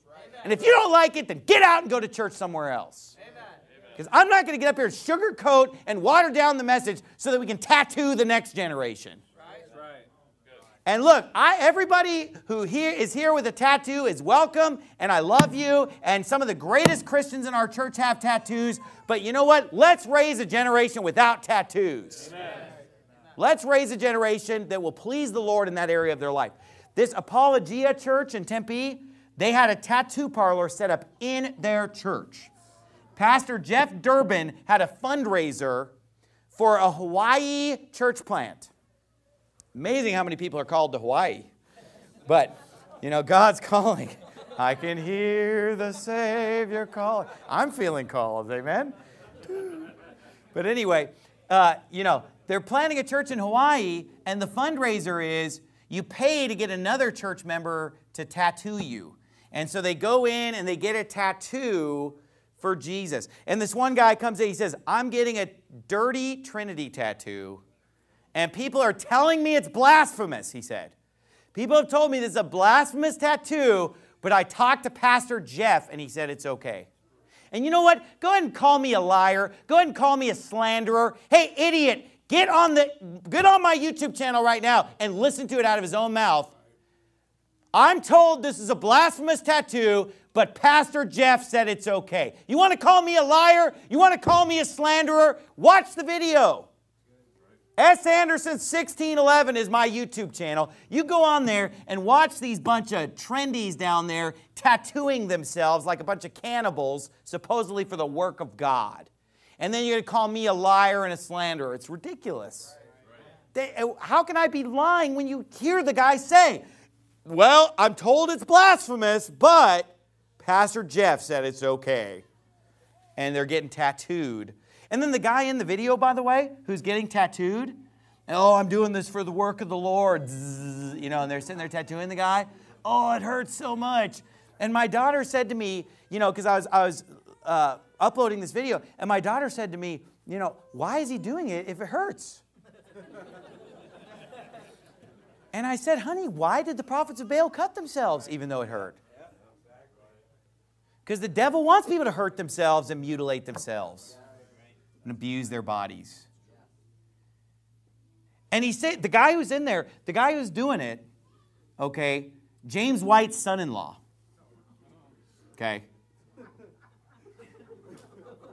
And if you don't like it, then get out and go to church somewhere else. Because I'm not going to get up here and sugarcoat and water down the message so that we can tattoo the next generation. Right. Right. Good. And look, I, everybody who here is here with a tattoo is welcome, and I love you, and some of the greatest Christians in our church have tattoos. But you know what? Let's raise a generation without tattoos. Amen. Let's raise a generation that will please the Lord in that area of their life. This Apologia Church in Tempe, they had a tattoo parlor set up in their church. Pastor Jeff Durbin had a fundraiser for a Hawaii church plant. Amazing how many people are called to Hawaii. But, you know, God's calling. I can hear the Savior calling. I'm feeling called, amen? But anyway, uh, you know, they're planning a church in Hawaii, and the fundraiser is you pay to get another church member to tattoo you. And so they go in and they get a tattoo for Jesus. And this one guy comes in, he says, I'm getting a dirty Trinity tattoo. And people are telling me it's blasphemous, he said. People have told me this is a blasphemous tattoo, but I talked to Pastor Jeff and he said it's okay. And you know what? Go ahead and call me a liar. Go ahead and call me a slanderer. Hey, idiot, Get on, the, get on my YouTube channel right now and listen to it out of his own mouth. I'm told this is a blasphemous tattoo, but Pastor Jeff said it's okay. You want to call me a liar? You want to call me a slanderer? Watch the video. S. Anderson sixteen eleven is my YouTube channel. You go on there and watch these bunch of trendies down there tattooing themselves like a bunch of cannibals, supposedly for the work of God. And then you're going to call me a liar and a slanderer. It's ridiculous. They, how can I be lying when you hear the guy say, well, I'm told it's blasphemous, but Pastor Jeff said it's okay. And they're getting tattooed. And then the guy in the video, by the way, who's getting tattooed, oh, I'm doing this for the work of the Lord, zzz, you know, and they're sitting there tattooing the guy. Oh, it hurts so much. And my daughter said to me, you know, because I was, I was uh, uploading this video, and my daughter said to me, you know, why is he doing it if it hurts? And I said, honey, why did the prophets of Baal cut themselves even though it hurt? Because the devil wants people to hurt themselves and mutilate themselves and abuse their bodies. And he said, the guy who's in there, the guy who's doing it, okay, James White's son-in-law. Okay.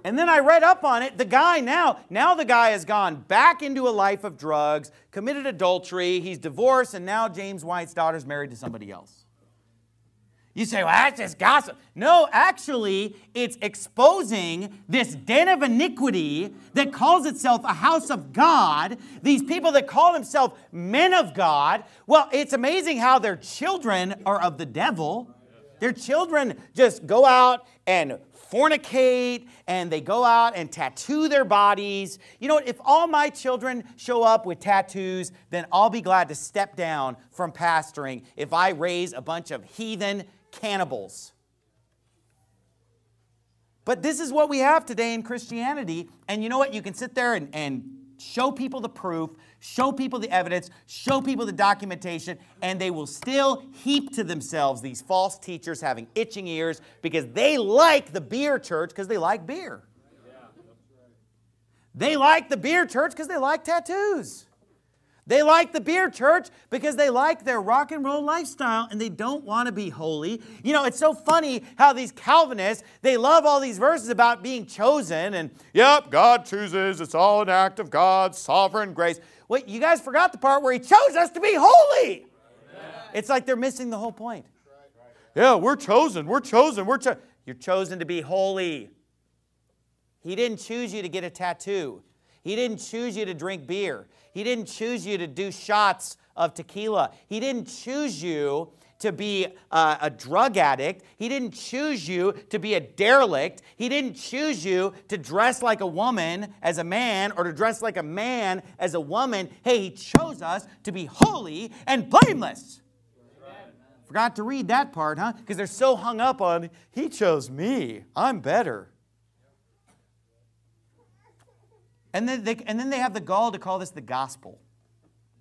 And then I read up on it. The guy now, now the guy has gone back into a life of drugs, committed adultery, he's divorced, and now James White's daughter's married to somebody else. You say, well, that's just gossip. No, actually, it's exposing this den of iniquity that calls itself a house of God, these people that call themselves men of God. Well, it's amazing how their children are of the devil. Their children just go out and fornicate, and they go out and tattoo their bodies. You know, if all my children show up with tattoos, then I'll be glad to step down from pastoring if I raise a bunch of heathen cannibals. But this is what we have today in Christianity, and you know what? You can sit there and, and show people the proof, show people the evidence, show people the documentation, and they will still heap to themselves these false teachers having itching ears because they like the beer church because they like beer. Yeah, that's right. They like the beer church because they like tattoos. They like the beer church because they like their rock and roll lifestyle and they don't want to be holy. You know, it's so funny how these Calvinists, they love all these verses about being chosen and, yep, God chooses. It's all an act of God's sovereign grace. Well, you guys forgot the part where he chose us to be holy. Amen. It's like they're missing the whole point. Yeah, we're chosen. We're chosen. We're cho- You're chosen to be holy. He didn't choose you to get a tattoo. He didn't choose you to drink beer. He didn't choose you to do shots of tequila. He didn't choose you to be uh, a drug addict. He didn't choose you to be a derelict. He didn't choose you to dress like a woman as a man or to dress like a man as a woman. Hey, he chose us to be holy and blameless. Forgot to read that part, huh? Because they're so hung up on, he chose me. I'm better. And then, they, and then they have the gall to call this the gospel.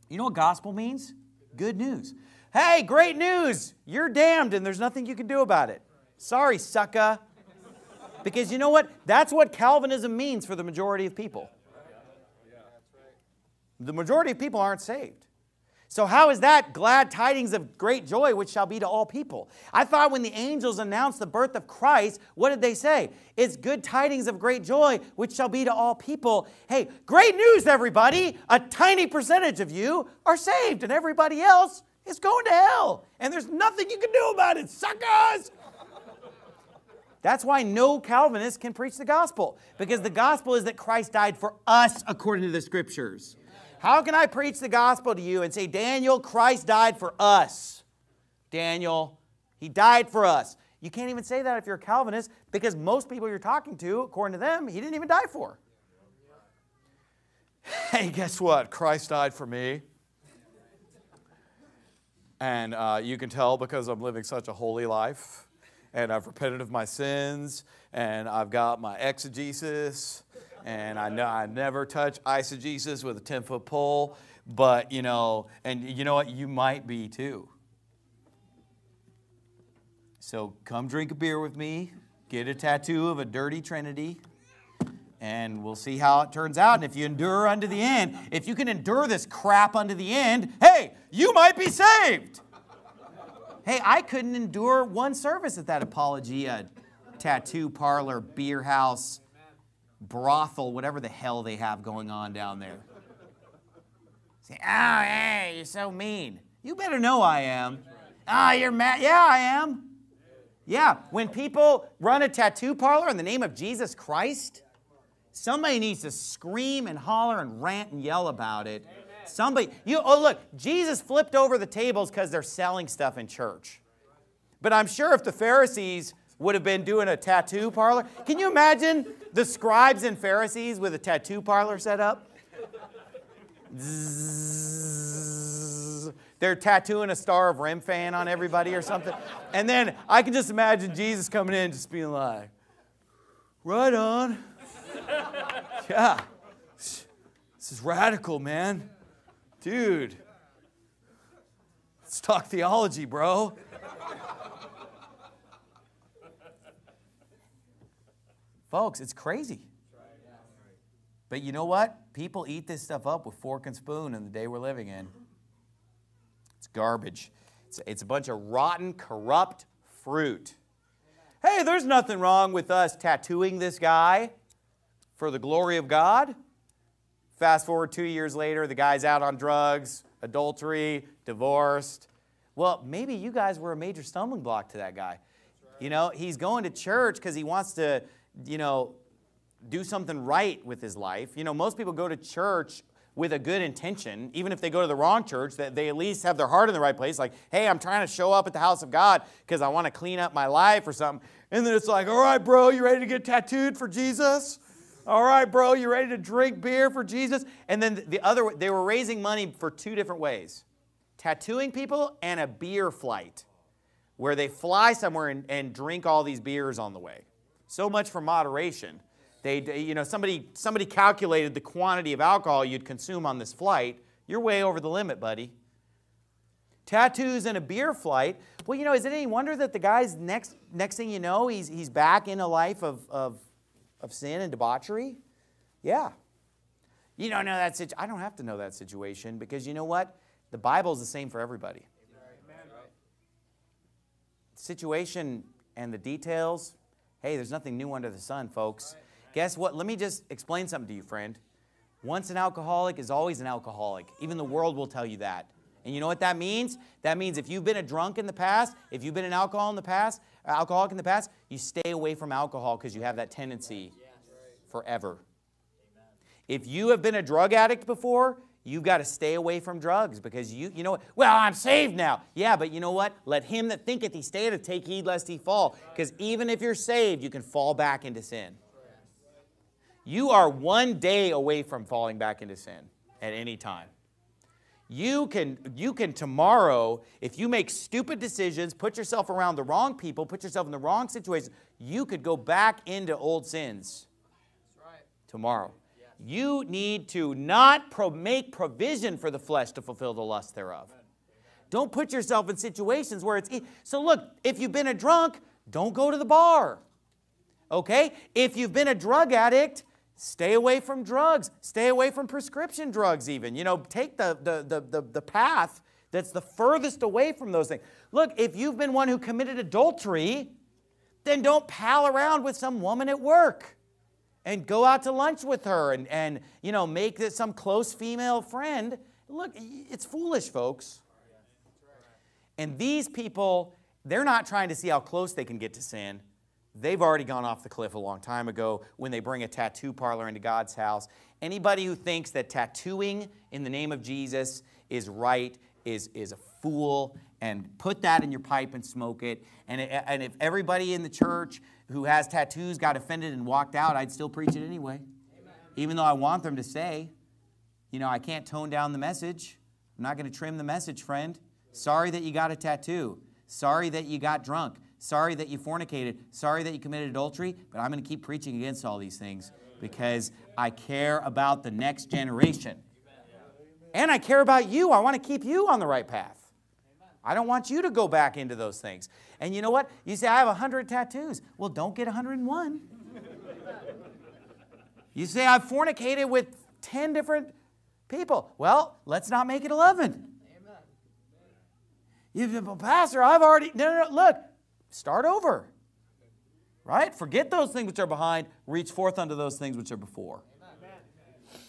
You know what gospel means? Good news. Hey, great news. You're damned and there's nothing you can do about it. Sorry, sucker. Because you know what? That's what Calvinism means for the majority of people. The majority of people aren't saved. So how is that glad tidings of great joy, which shall be to all people? I thought when the angels announced the birth of Christ, what did they say? It's good tidings of great joy, which shall be to all people. Hey, great news, everybody. A tiny percentage of you are saved, and everybody else is going to hell. And there's nothing you can do about it, suckers. That's why no Calvinist can preach the gospel, because the gospel is that Christ died for us according to the Scriptures. How can I preach the gospel to you and say, Daniel, Christ died for us? Daniel, he died for us. You can't even say that if you're a Calvinist because most people you're talking to, according to them, he didn't even die for. Hey, guess what? Christ died for me. And uh, you can tell because I'm living such a holy life and I've repented of my sins and I've got my exegesis. And I know I never touch eisegesis with a ten-foot pole, but, you know, and you know what? You might be too. So come drink a beer with me, get a tattoo of a dirty trinity, and we'll see how it turns out. And if you endure unto the end, if you can endure this crap unto the end, hey, you might be saved. Hey, I couldn't endure one service at that Apologia tattoo parlor, beer house, brothel, whatever the hell they have going on down there. Say, oh, hey, you're so mean. You better know I am. Ah, oh, you're mad. Yeah, I am. Yeah, when people run a tattoo parlor in the name of Jesus Christ, somebody needs to scream and holler and rant and yell about it. Amen. Somebody, you, oh look, Jesus flipped over the tables because they're selling stuff in church. But I'm sure if the Pharisees would have been doing a tattoo parlor, can you imagine the scribes and Pharisees with a tattoo parlor set up? Zzz, they're tattooing a Star of Rim fan on everybody or something. And then I can just imagine Jesus coming in and just being like, right on. Yeah, this is radical, man. Dude, let's talk theology, bro. Folks, it's crazy. But you know what? People eat this stuff up with fork and spoon in the day we're living in. It's garbage. It's, it's a bunch of rotten, corrupt fruit. Hey, there's nothing wrong with us tattooing this guy for the glory of God. Fast forward two years later, the guy's out on drugs, adultery, divorced. Well, maybe you guys were a major stumbling block to that guy. You know, he's going to church because he wants to, you know, do something right with his life. You know, most people go to church with a good intention, even if they go to the wrong church, that they at least have their heart in the right place. Like, hey, I'm trying to show up at the house of God because I want to clean up my life or something. And then it's like, all right, bro, you ready to get tattooed for Jesus? All right, bro, you ready to drink beer for Jesus? And then the other, they were raising money for two different ways. Tattooing people and a beer flight, where they fly somewhere and, and drink all these beers on the way. So much for moderation. They, you know, somebody, somebody calculated the quantity of alcohol you'd consume on this flight. You're way over the limit, buddy. Tattoos and a beer flight. Well, you know, is it any wonder that the guy's next, next thing you know, he's, he's back in a life of, of, of sin and debauchery? Yeah. You don't know that situation. I don't have to know that situation because you know what? The Bible is the same for everybody. Amen. The situation and the details, hey, there's nothing new under the sun, folks. Guess what? Let me just explain something to you, friend. Once an alcoholic is always an alcoholic. Even the world will tell you that. And you know what that means? That means if you've been a drunk in the past, if you've been an alcohol in the past, alcoholic in the past, you stay away from alcohol because you have that tendency forever. If you have been a drug addict before, you've got to stay away from drugs because you, you know, well, I'm saved now. Yeah, but you know what? Let him that thinketh he standeth take heed lest he fall. Because even if you're saved, you can fall back into sin. You are one day away from falling back into sin at any time. You can, you can tomorrow, if you make stupid decisions, put yourself around the wrong people, put yourself in the wrong situation, you could go back into old sins tomorrow. You need to not pro- make provision for the flesh to fulfill the lust thereof. Don't put yourself in situations where it's... E- so look, if you've been a drunk, don't go to the bar. Okay? If you've been a drug addict... Stay away from drugs. Stay away from prescription drugs even. You know, take the, the, the, the, the path that's the furthest away from those things. Look, if you've been one who committed adultery, then don't pal around with some woman at work and go out to lunch with her and, and you know, make this some close female friend. Look, it's foolish, folks. And these people, they're not trying to see how close they can get to sin. They've already gone off the cliff a long time ago when they bring a tattoo parlor into God's house. Anybody who thinks that tattooing in the name of Jesus is right is, is a fool, and put that in your pipe and smoke it. And, and if everybody in the church who has tattoos got offended and walked out, I'd still preach it anyway. Amen. Even though I want them to say, you know, I can't tone down the message. I'm not going to trim the message, friend. Sorry that you got a tattoo. Sorry that you got drunk. Sorry that you fornicated. Sorry that you committed adultery, but I'm going to keep preaching against all these things because I care about the next generation. And I care about you. I want to keep you on the right path. I don't want you to go back into those things. And you know what? You say, I have one hundred tattoos. Well, don't get one hundred and one. You say, I've fornicated with ten different people. Well, let's not make it eleven. Amen. You've been, well, Pastor, I've already, no, no, no, look, start over. Right? Forget those things which are behind. Reach forth unto those things which are before. Amen.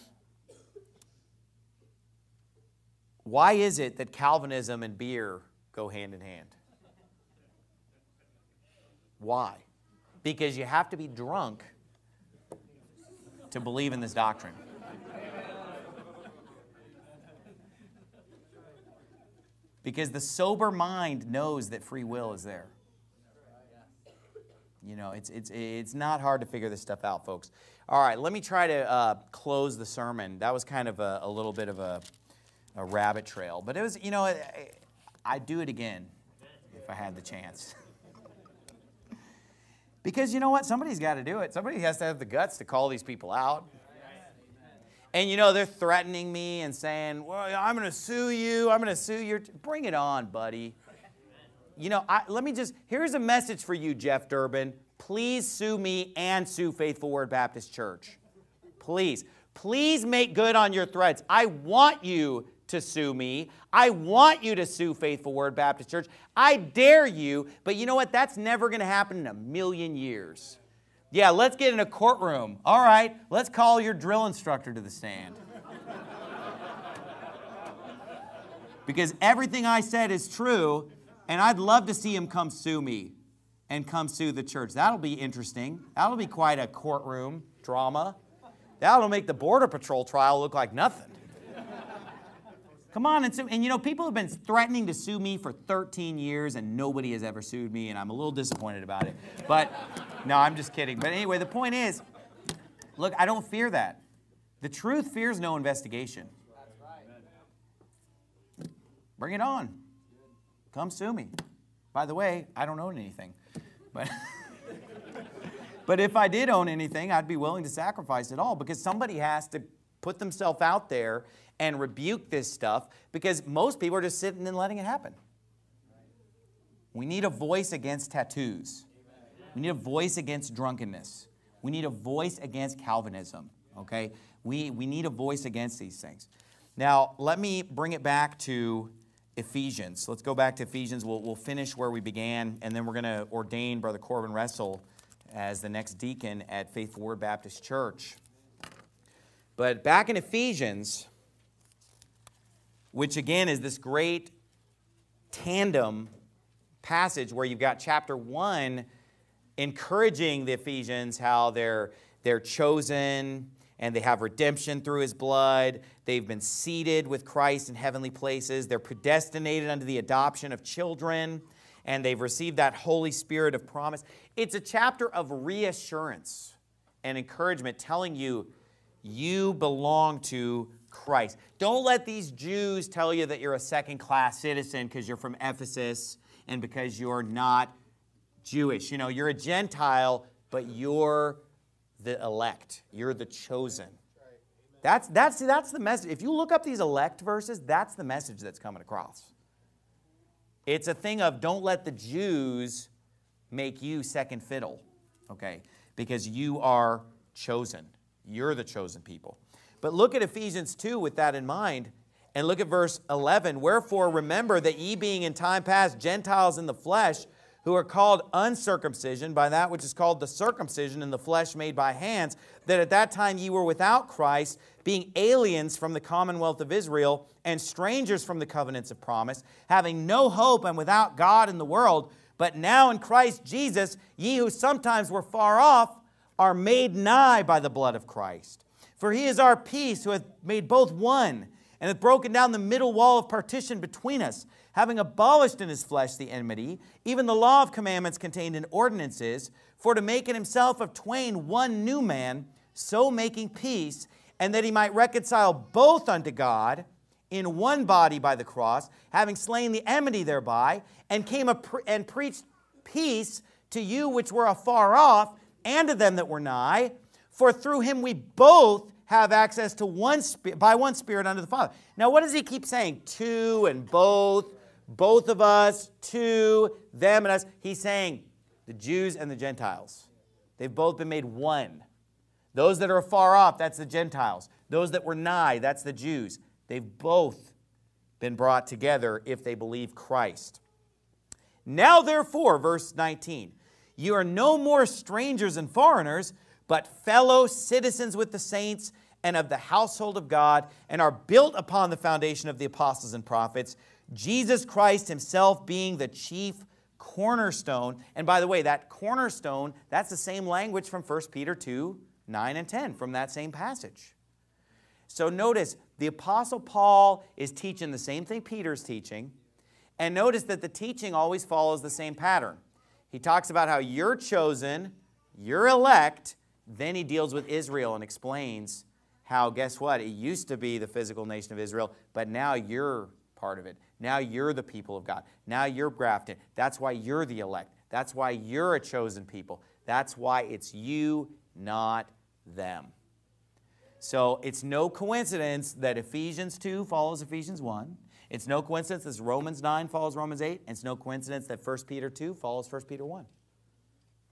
Why is it that Calvinism and beer go hand in hand? Why? Because you have to be drunk to believe in this doctrine. Because the sober mind knows that free will is there. You know, it's, it's, it's not hard to figure this stuff out, folks. All right, let me try to uh, close the sermon. That was kind of a, a little bit of a, a rabbit trail. But it was, you know, I, I'd do it again if I had the chance. Because you know what? Somebody's got to do it. Somebody has to have the guts to call these people out. And you know, they're threatening me and saying, well, I'm going to sue you. I'm going to sue your... T Bring it on, buddy. You know, I, let me just, here's a message for you, Jeff Durbin. Please sue me and sue Faithful Word Baptist Church. Please. Please make good on your threats. I want you to sue me. I want you to sue Faithful Word Baptist Church. I dare you, but you know what? That's never going to happen in a million years. Yeah, let's get in a courtroom. All right, let's call your drill instructor to the stand. Because everything I said is true. And I'd love to see him come sue me and come sue the church. That'll be interesting. That'll be quite a courtroom drama. That'll make the Border Patrol trial look like nothing. Come on and sue. And you know, people have been threatening to sue me for thirteen years and nobody has ever sued me and I'm a little disappointed about it. But no, I'm just kidding. But anyway, the point is, look, I don't fear that. The truth fears no investigation. Bring it on. Come sue me. By the way, I don't own anything. But, but if I did own anything, I'd be willing to sacrifice it all because somebody has to put themselves out there and rebuke this stuff because most people are just sitting and letting it happen. We need a voice against tattoos. We need a voice against drunkenness. We need a voice against Calvinism, okay? We, we need a voice against these things. Now, let me bring it back to Ephesians. Let's go back to Ephesians. We'll, we'll finish where we began, and then we're going to ordain Brother Corbin Russell as the next deacon at Faithful Word Baptist Church. But back in Ephesians, which again is this great tandem passage where you've got chapter one encouraging the Ephesians how they're, they're chosen, and they have redemption through his blood. They've been seated with Christ in heavenly places. They're predestinated unto the adoption of children. And they've received that Holy Spirit of promise. It's a chapter of reassurance and encouragement telling you, you belong to Christ. Don't let these Jews tell you that you're a second-class citizen because you're from Ephesus and because you're not Jewish. You know, you're a Gentile, but you're the elect. You're the chosen. That's, that's, that's the message. If you look up these elect verses, that's the message that's coming across. It's a thing of don't let the Jews make you second fiddle, okay? Because you are chosen. You're the chosen people. But look at Ephesians two with that in mind, and look at verse eleven. Wherefore remember that ye being in time past Gentiles in the flesh, who are called uncircumcision by that which is called the circumcision in the flesh made by hands, that at that time ye were without Christ, being aliens from the commonwealth of Israel and strangers from the covenants of promise, having no hope and without God in the world. But now in Christ Jesus, ye who sometimes were far off are made nigh by the blood of Christ. For he is our peace, who hath made both one, and hath broken down the middle wall of partition between us, having abolished in his flesh the enmity, even the law of commandments contained in ordinances, for to make in himself of twain one new man, so making peace, and that he might reconcile both unto God in one body by the cross, having slain the enmity thereby, and came a pre and preached peace to you which were afar off, and to them that were nigh. For through him we both have access to one by one Spirit unto the Father. Now, what does he keep saying? To and both. Both of us, to them and us. He's saying the Jews and the Gentiles. They've both been made one. Those that are far off, that's the Gentiles. Those that were nigh, that's the Jews. They've both been brought together if they believe Christ. Now therefore, verse nineteen, you are no more strangers and foreigners, but fellow citizens with the saints and of the household of God, and are built upon the foundation of the apostles and prophets, Jesus Christ himself being the chief cornerstone. And by the way, that cornerstone, that's the same language from First Peter two, nine and ten, from that same passage. So notice, the Apostle Paul is teaching the same thing Peter's teaching. And notice that the teaching always follows the same pattern. He talks about how you're chosen, you're elect, then he deals with Israel and explains how, guess what, it used to be the physical nation of Israel, but now you're part of it. Now you're the people of God. Now you're grafted. That's why you're the elect. That's why you're a chosen people. That's why it's you, not them. So it's no coincidence that Ephesians two follows Ephesians one. It's no coincidence that Romans nine follows Romans eight. And it's no coincidence that First Peter two follows First Peter one.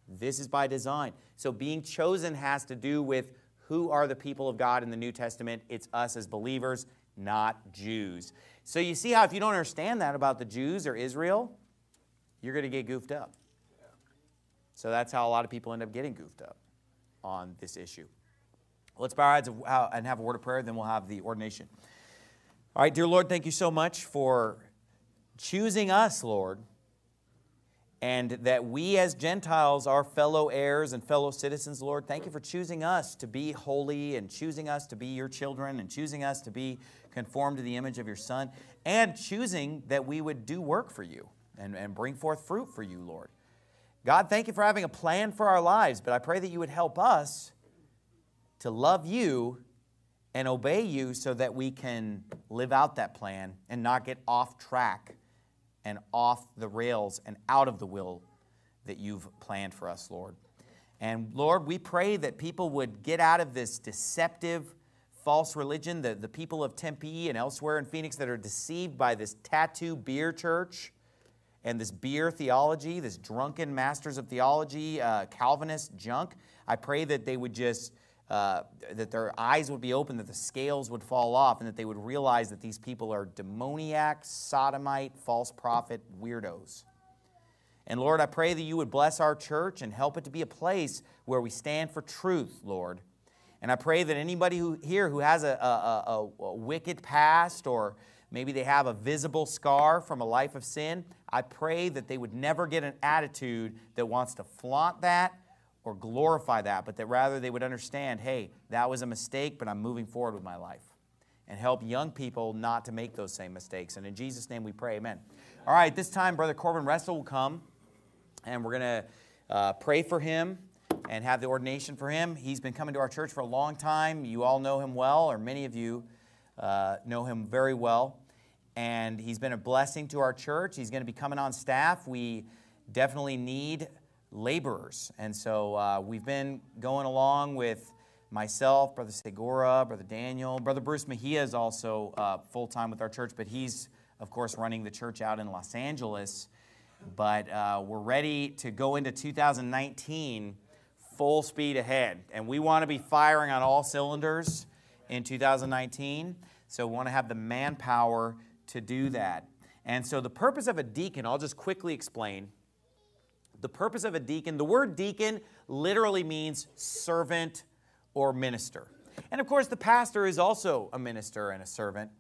This is by design. So being chosen has to do with who are the people of God in the New Testament. It's us as believers, not Jews. So you see how if you don't understand that about the Jews or Israel, you're going to get goofed up. So that's how a lot of people end up getting goofed up on this issue. Let's bow our heads and have a word of prayer, then we'll have the ordination. All right, dear Lord, thank you so much for choosing us, Lord, and that we as Gentiles are fellow heirs and fellow citizens, Lord. Thank you for choosing us to be holy and choosing us to be your children and choosing us to be conformed to the image of your Son and choosing that we would do work for you and, and bring forth fruit for you, Lord. God, thank you for having a plan for our lives, but I pray that you would help us to love you and obey you so that we can live out that plan and not get off track and off the rails and out of the will that you've planned for us, Lord. And Lord, we pray that people would get out of this deceptive, false religion, the, the people of Tempe and elsewhere in Phoenix that are deceived by this tattoo beer church and this beer theology, this drunken masters of theology, uh, Calvinist junk. I pray that they would just, uh, that their eyes would be open, that the scales would fall off, and that they would realize that these people are demoniac, sodomite, false prophet weirdos. And Lord, I pray that you would bless our church and help it to be a place where we stand for truth, Lord. And I pray that anybody who here who has a, a, a, a wicked past, or maybe they have a visible scar from a life of sin, I pray that they would never get an attitude that wants to flaunt that or glorify that, but that rather they would understand, hey, that was a mistake, but I'm moving forward with my life. And help young people not to make those same mistakes. And in Jesus' name we pray, amen. All right, this time Brother Corbin Russell will come, and we're going to uh, pray for him and have the ordination for him. He's been coming to our church for a long time. You all know him well, or many of you uh, know him very well. And he's been a blessing to our church. He's going to be coming on staff. We definitely need laborers. And so uh, we've been going along with myself, Brother Segura, Brother Daniel. Brother Bruce Mejia is also uh, full-time with our church, but he's, of course, running the church out in Los Angeles. But uh, we're ready to go into two thousand nineteen full speed ahead. And we want to be firing on all cylinders in two thousand nineteen. So we want to have the manpower to do that. And so the purpose of a deacon, I'll just quickly explain. The purpose of a deacon, the word deacon literally means servant or minister. And of course, the pastor is also a minister and a servant.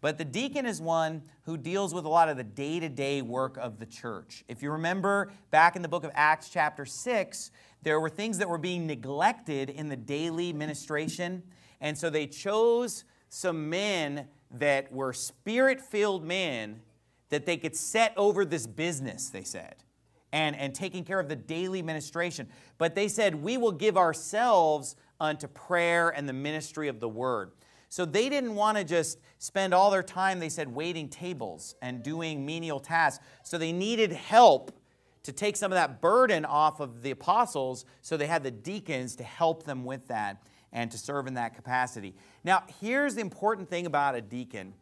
But the deacon is one who deals with a lot of the day-to-day work of the church. If you remember back in the book of Acts chapter six, there were things that were being neglected in the daily ministration. And so they chose some men that were spirit-filled men that they could set over this business, they said. And, and taking care of the daily ministration. But they said, we will give ourselves unto prayer and the ministry of the word. So they didn't want to just spend all their time, they said, waiting tables and doing menial tasks. So they needed help to take some of that burden off of the apostles. So they had the deacons to help them with that and to serve in that capacity. Now, here's the important thing about a deacon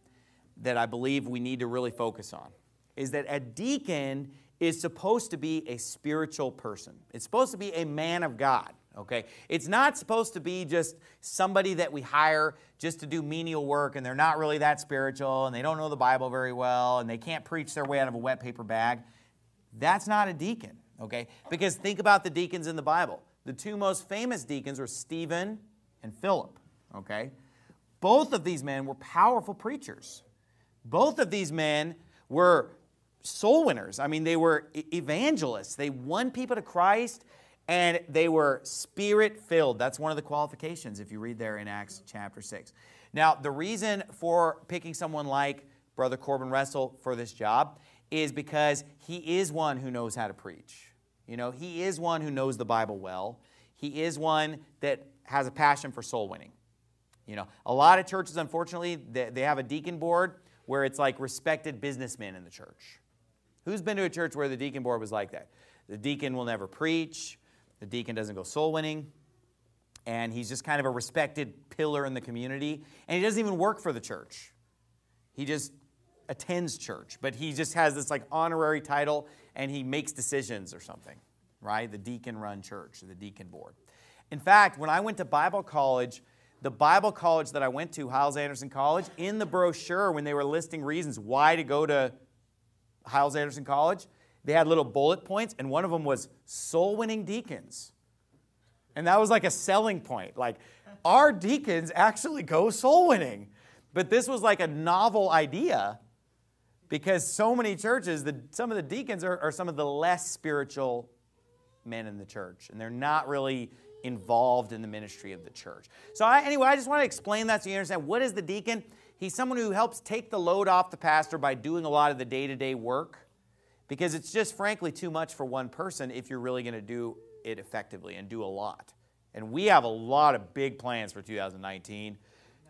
that I believe we need to really focus on, is that a deacon is supposed to be a spiritual person. It's supposed to be a man of God, okay? It's not supposed to be just somebody that we hire just to do menial work, and they're not really that spiritual, and they don't know the Bible very well, and they can't preach their way out of a wet paper bag. That's not a deacon, okay? Because think about the deacons in the Bible. The two most famous deacons were Stephen and Philip, okay? Both of these men were powerful preachers. Both of these men were soul winners. I mean, they were evangelists. They won people to Christ, and they were spirit-filled. That's one of the qualifications if you read there in Acts chapter six. Now, the reason for picking someone like Brother Corbin Russell for this job is because he is one who knows how to preach. You know, he is one who knows the Bible well. He is one that has a passion for soul winning. You know, a lot of churches, unfortunately, they, they have a deacon board where it's like respected businessmen in the church. Who's been to a church where the deacon board was like that? The deacon will never preach. The deacon doesn't go soul winning. And he's just kind of a respected pillar in the community. And he doesn't even work for the church. He just attends church, but he just has this like honorary title and he makes decisions or something, right? The deacon-run church, the deacon board. In fact, when I went to Bible college, the Bible college that I went to, Hiles Anderson College, in the brochure when they were listing reasons why to go to Hiles Anderson College, they had little bullet points, and one of them was soul-winning deacons. And that was like a selling point. Like, our deacons actually go soul-winning. But this was like a novel idea because so many churches, the, some of the deacons are, are some of the less spiritual men in the church, and they're not really involved in the ministry of the church. So I, anyway, I just want to explain that so you understand. What is the deacon? He's someone who helps take the load off the pastor by doing a lot of the day-to-day work because it's just frankly too much for one person if you're really going to do it effectively and do a lot. And we have a lot of big plans for two thousand nineteen,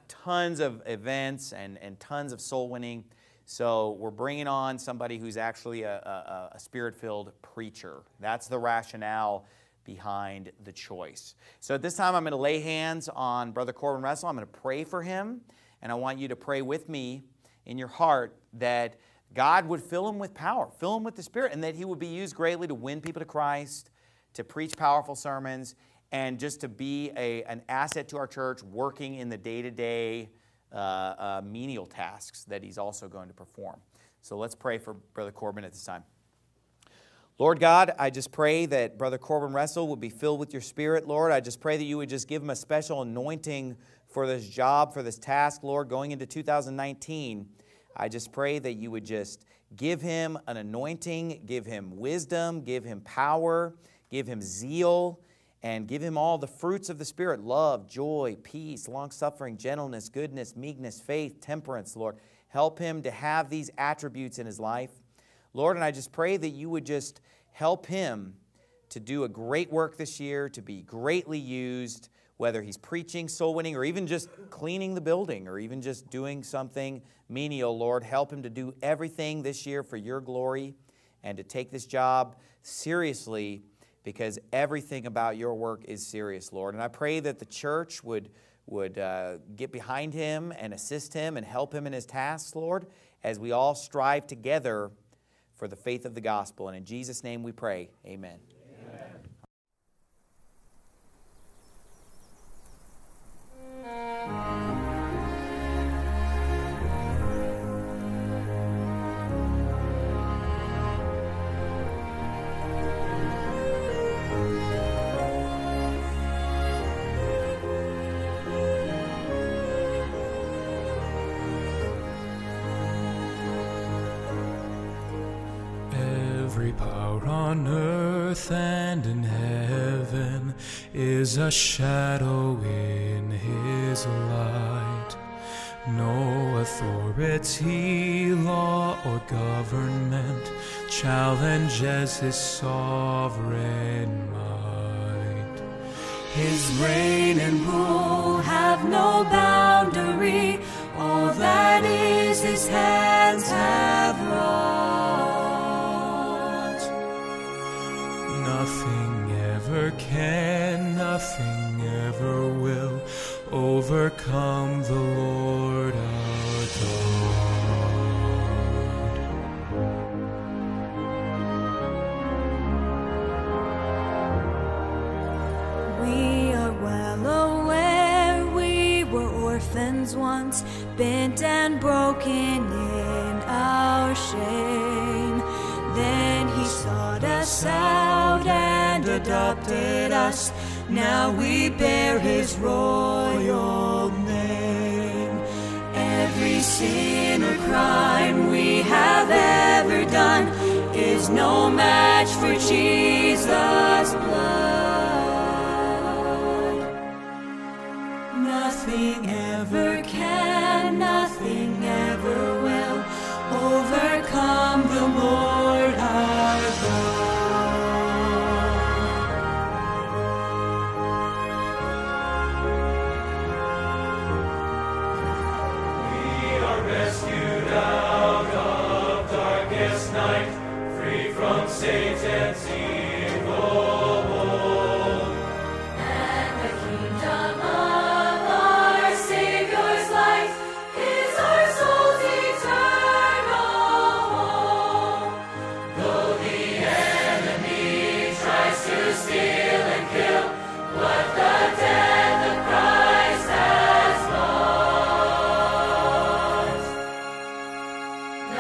tons of events and, and tons of soul winning. So we're bringing on somebody who's actually a, a, a spirit-filled preacher. That's the rationale behind the choice. So at this time, I'm going to lay hands on Brother Corbin Russell. I'm going to pray for him, and I want you to pray with me in your heart that God would fill him with power, fill him with the Spirit, and that he would be used greatly to win people to Christ, to preach powerful sermons, and just to be a, an asset to our church working in the day-to-day uh, uh, menial tasks that he's also going to perform. So let's pray for Brother Corbin at this time. Lord God, I just pray that Brother Corbin Russell would be filled with your Spirit, Lord. I just pray that you would just give him a special anointing for this job, for this task, Lord, going into two thousand nineteen. I just pray that you would just give him an anointing, give him wisdom, give him power, give him zeal, and give him all the fruits of the Spirit, love, joy, peace, long-suffering, gentleness, goodness, meekness, faith, temperance, Lord. Help him to have these attributes in his life. Lord, and I just pray that you would just help him to do a great work this year, to be greatly used, whether he's preaching, soul winning, or even just cleaning the building, or even just doing something menial, Lord. Help him to do everything this year for your glory and to take this job seriously because everything about your work is serious, Lord. And I pray that the church would, would uh, get behind him and assist him and help him in his tasks, Lord, as we all strive together for the faith of the gospel. And in Jesus' name we pray, amen. Amen. On earth and in heaven is a shadow in his light. No authority, law, or government challenges his sovereign might. His reign and rule have no boundary. All that is his hands have wrought. Nothing ever can, nothing ever will overcome the Lord our God. We hands once bent and broken in our shame. Then he sought us out and adopted us. Now we bear his royal name. Every sin or crime we have ever done is no match for Jesus' blood. Nothing ever can, nothing ever will overcome the Lord our God. We are rescued out of darkest night, free from Satan's evil hold, and the kingdom of our Savior's light is our soul's eternal home. Though the enemy tries to steal and kill, but the death of Christ has lost.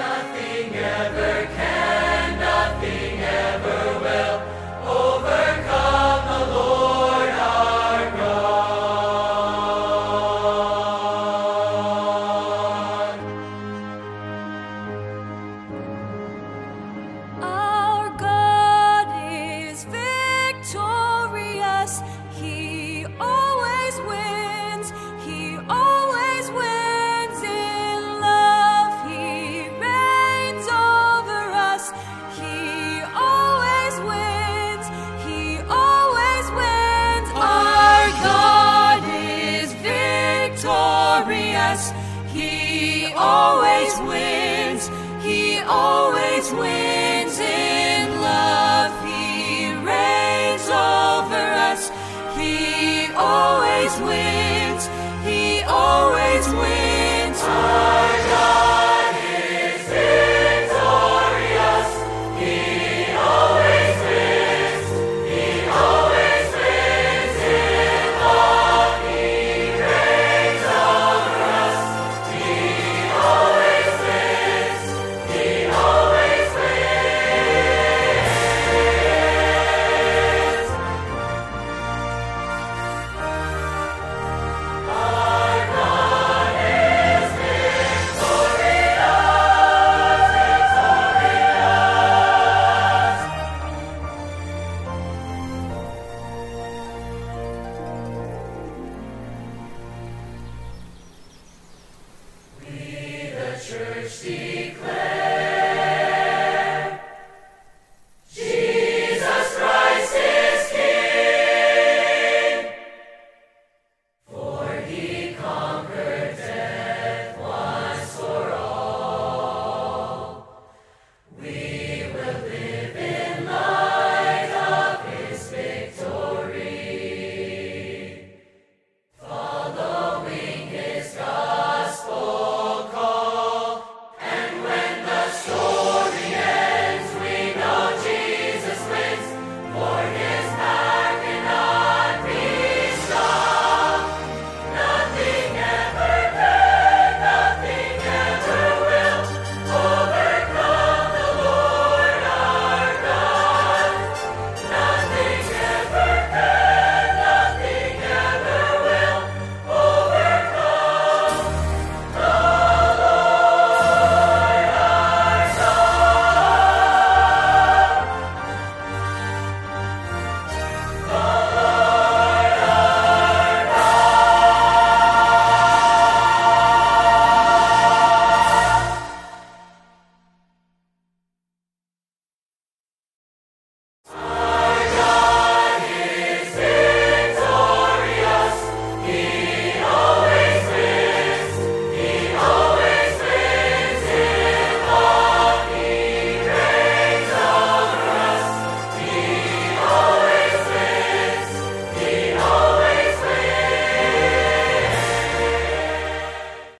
Nothing ever can. He always wins. He always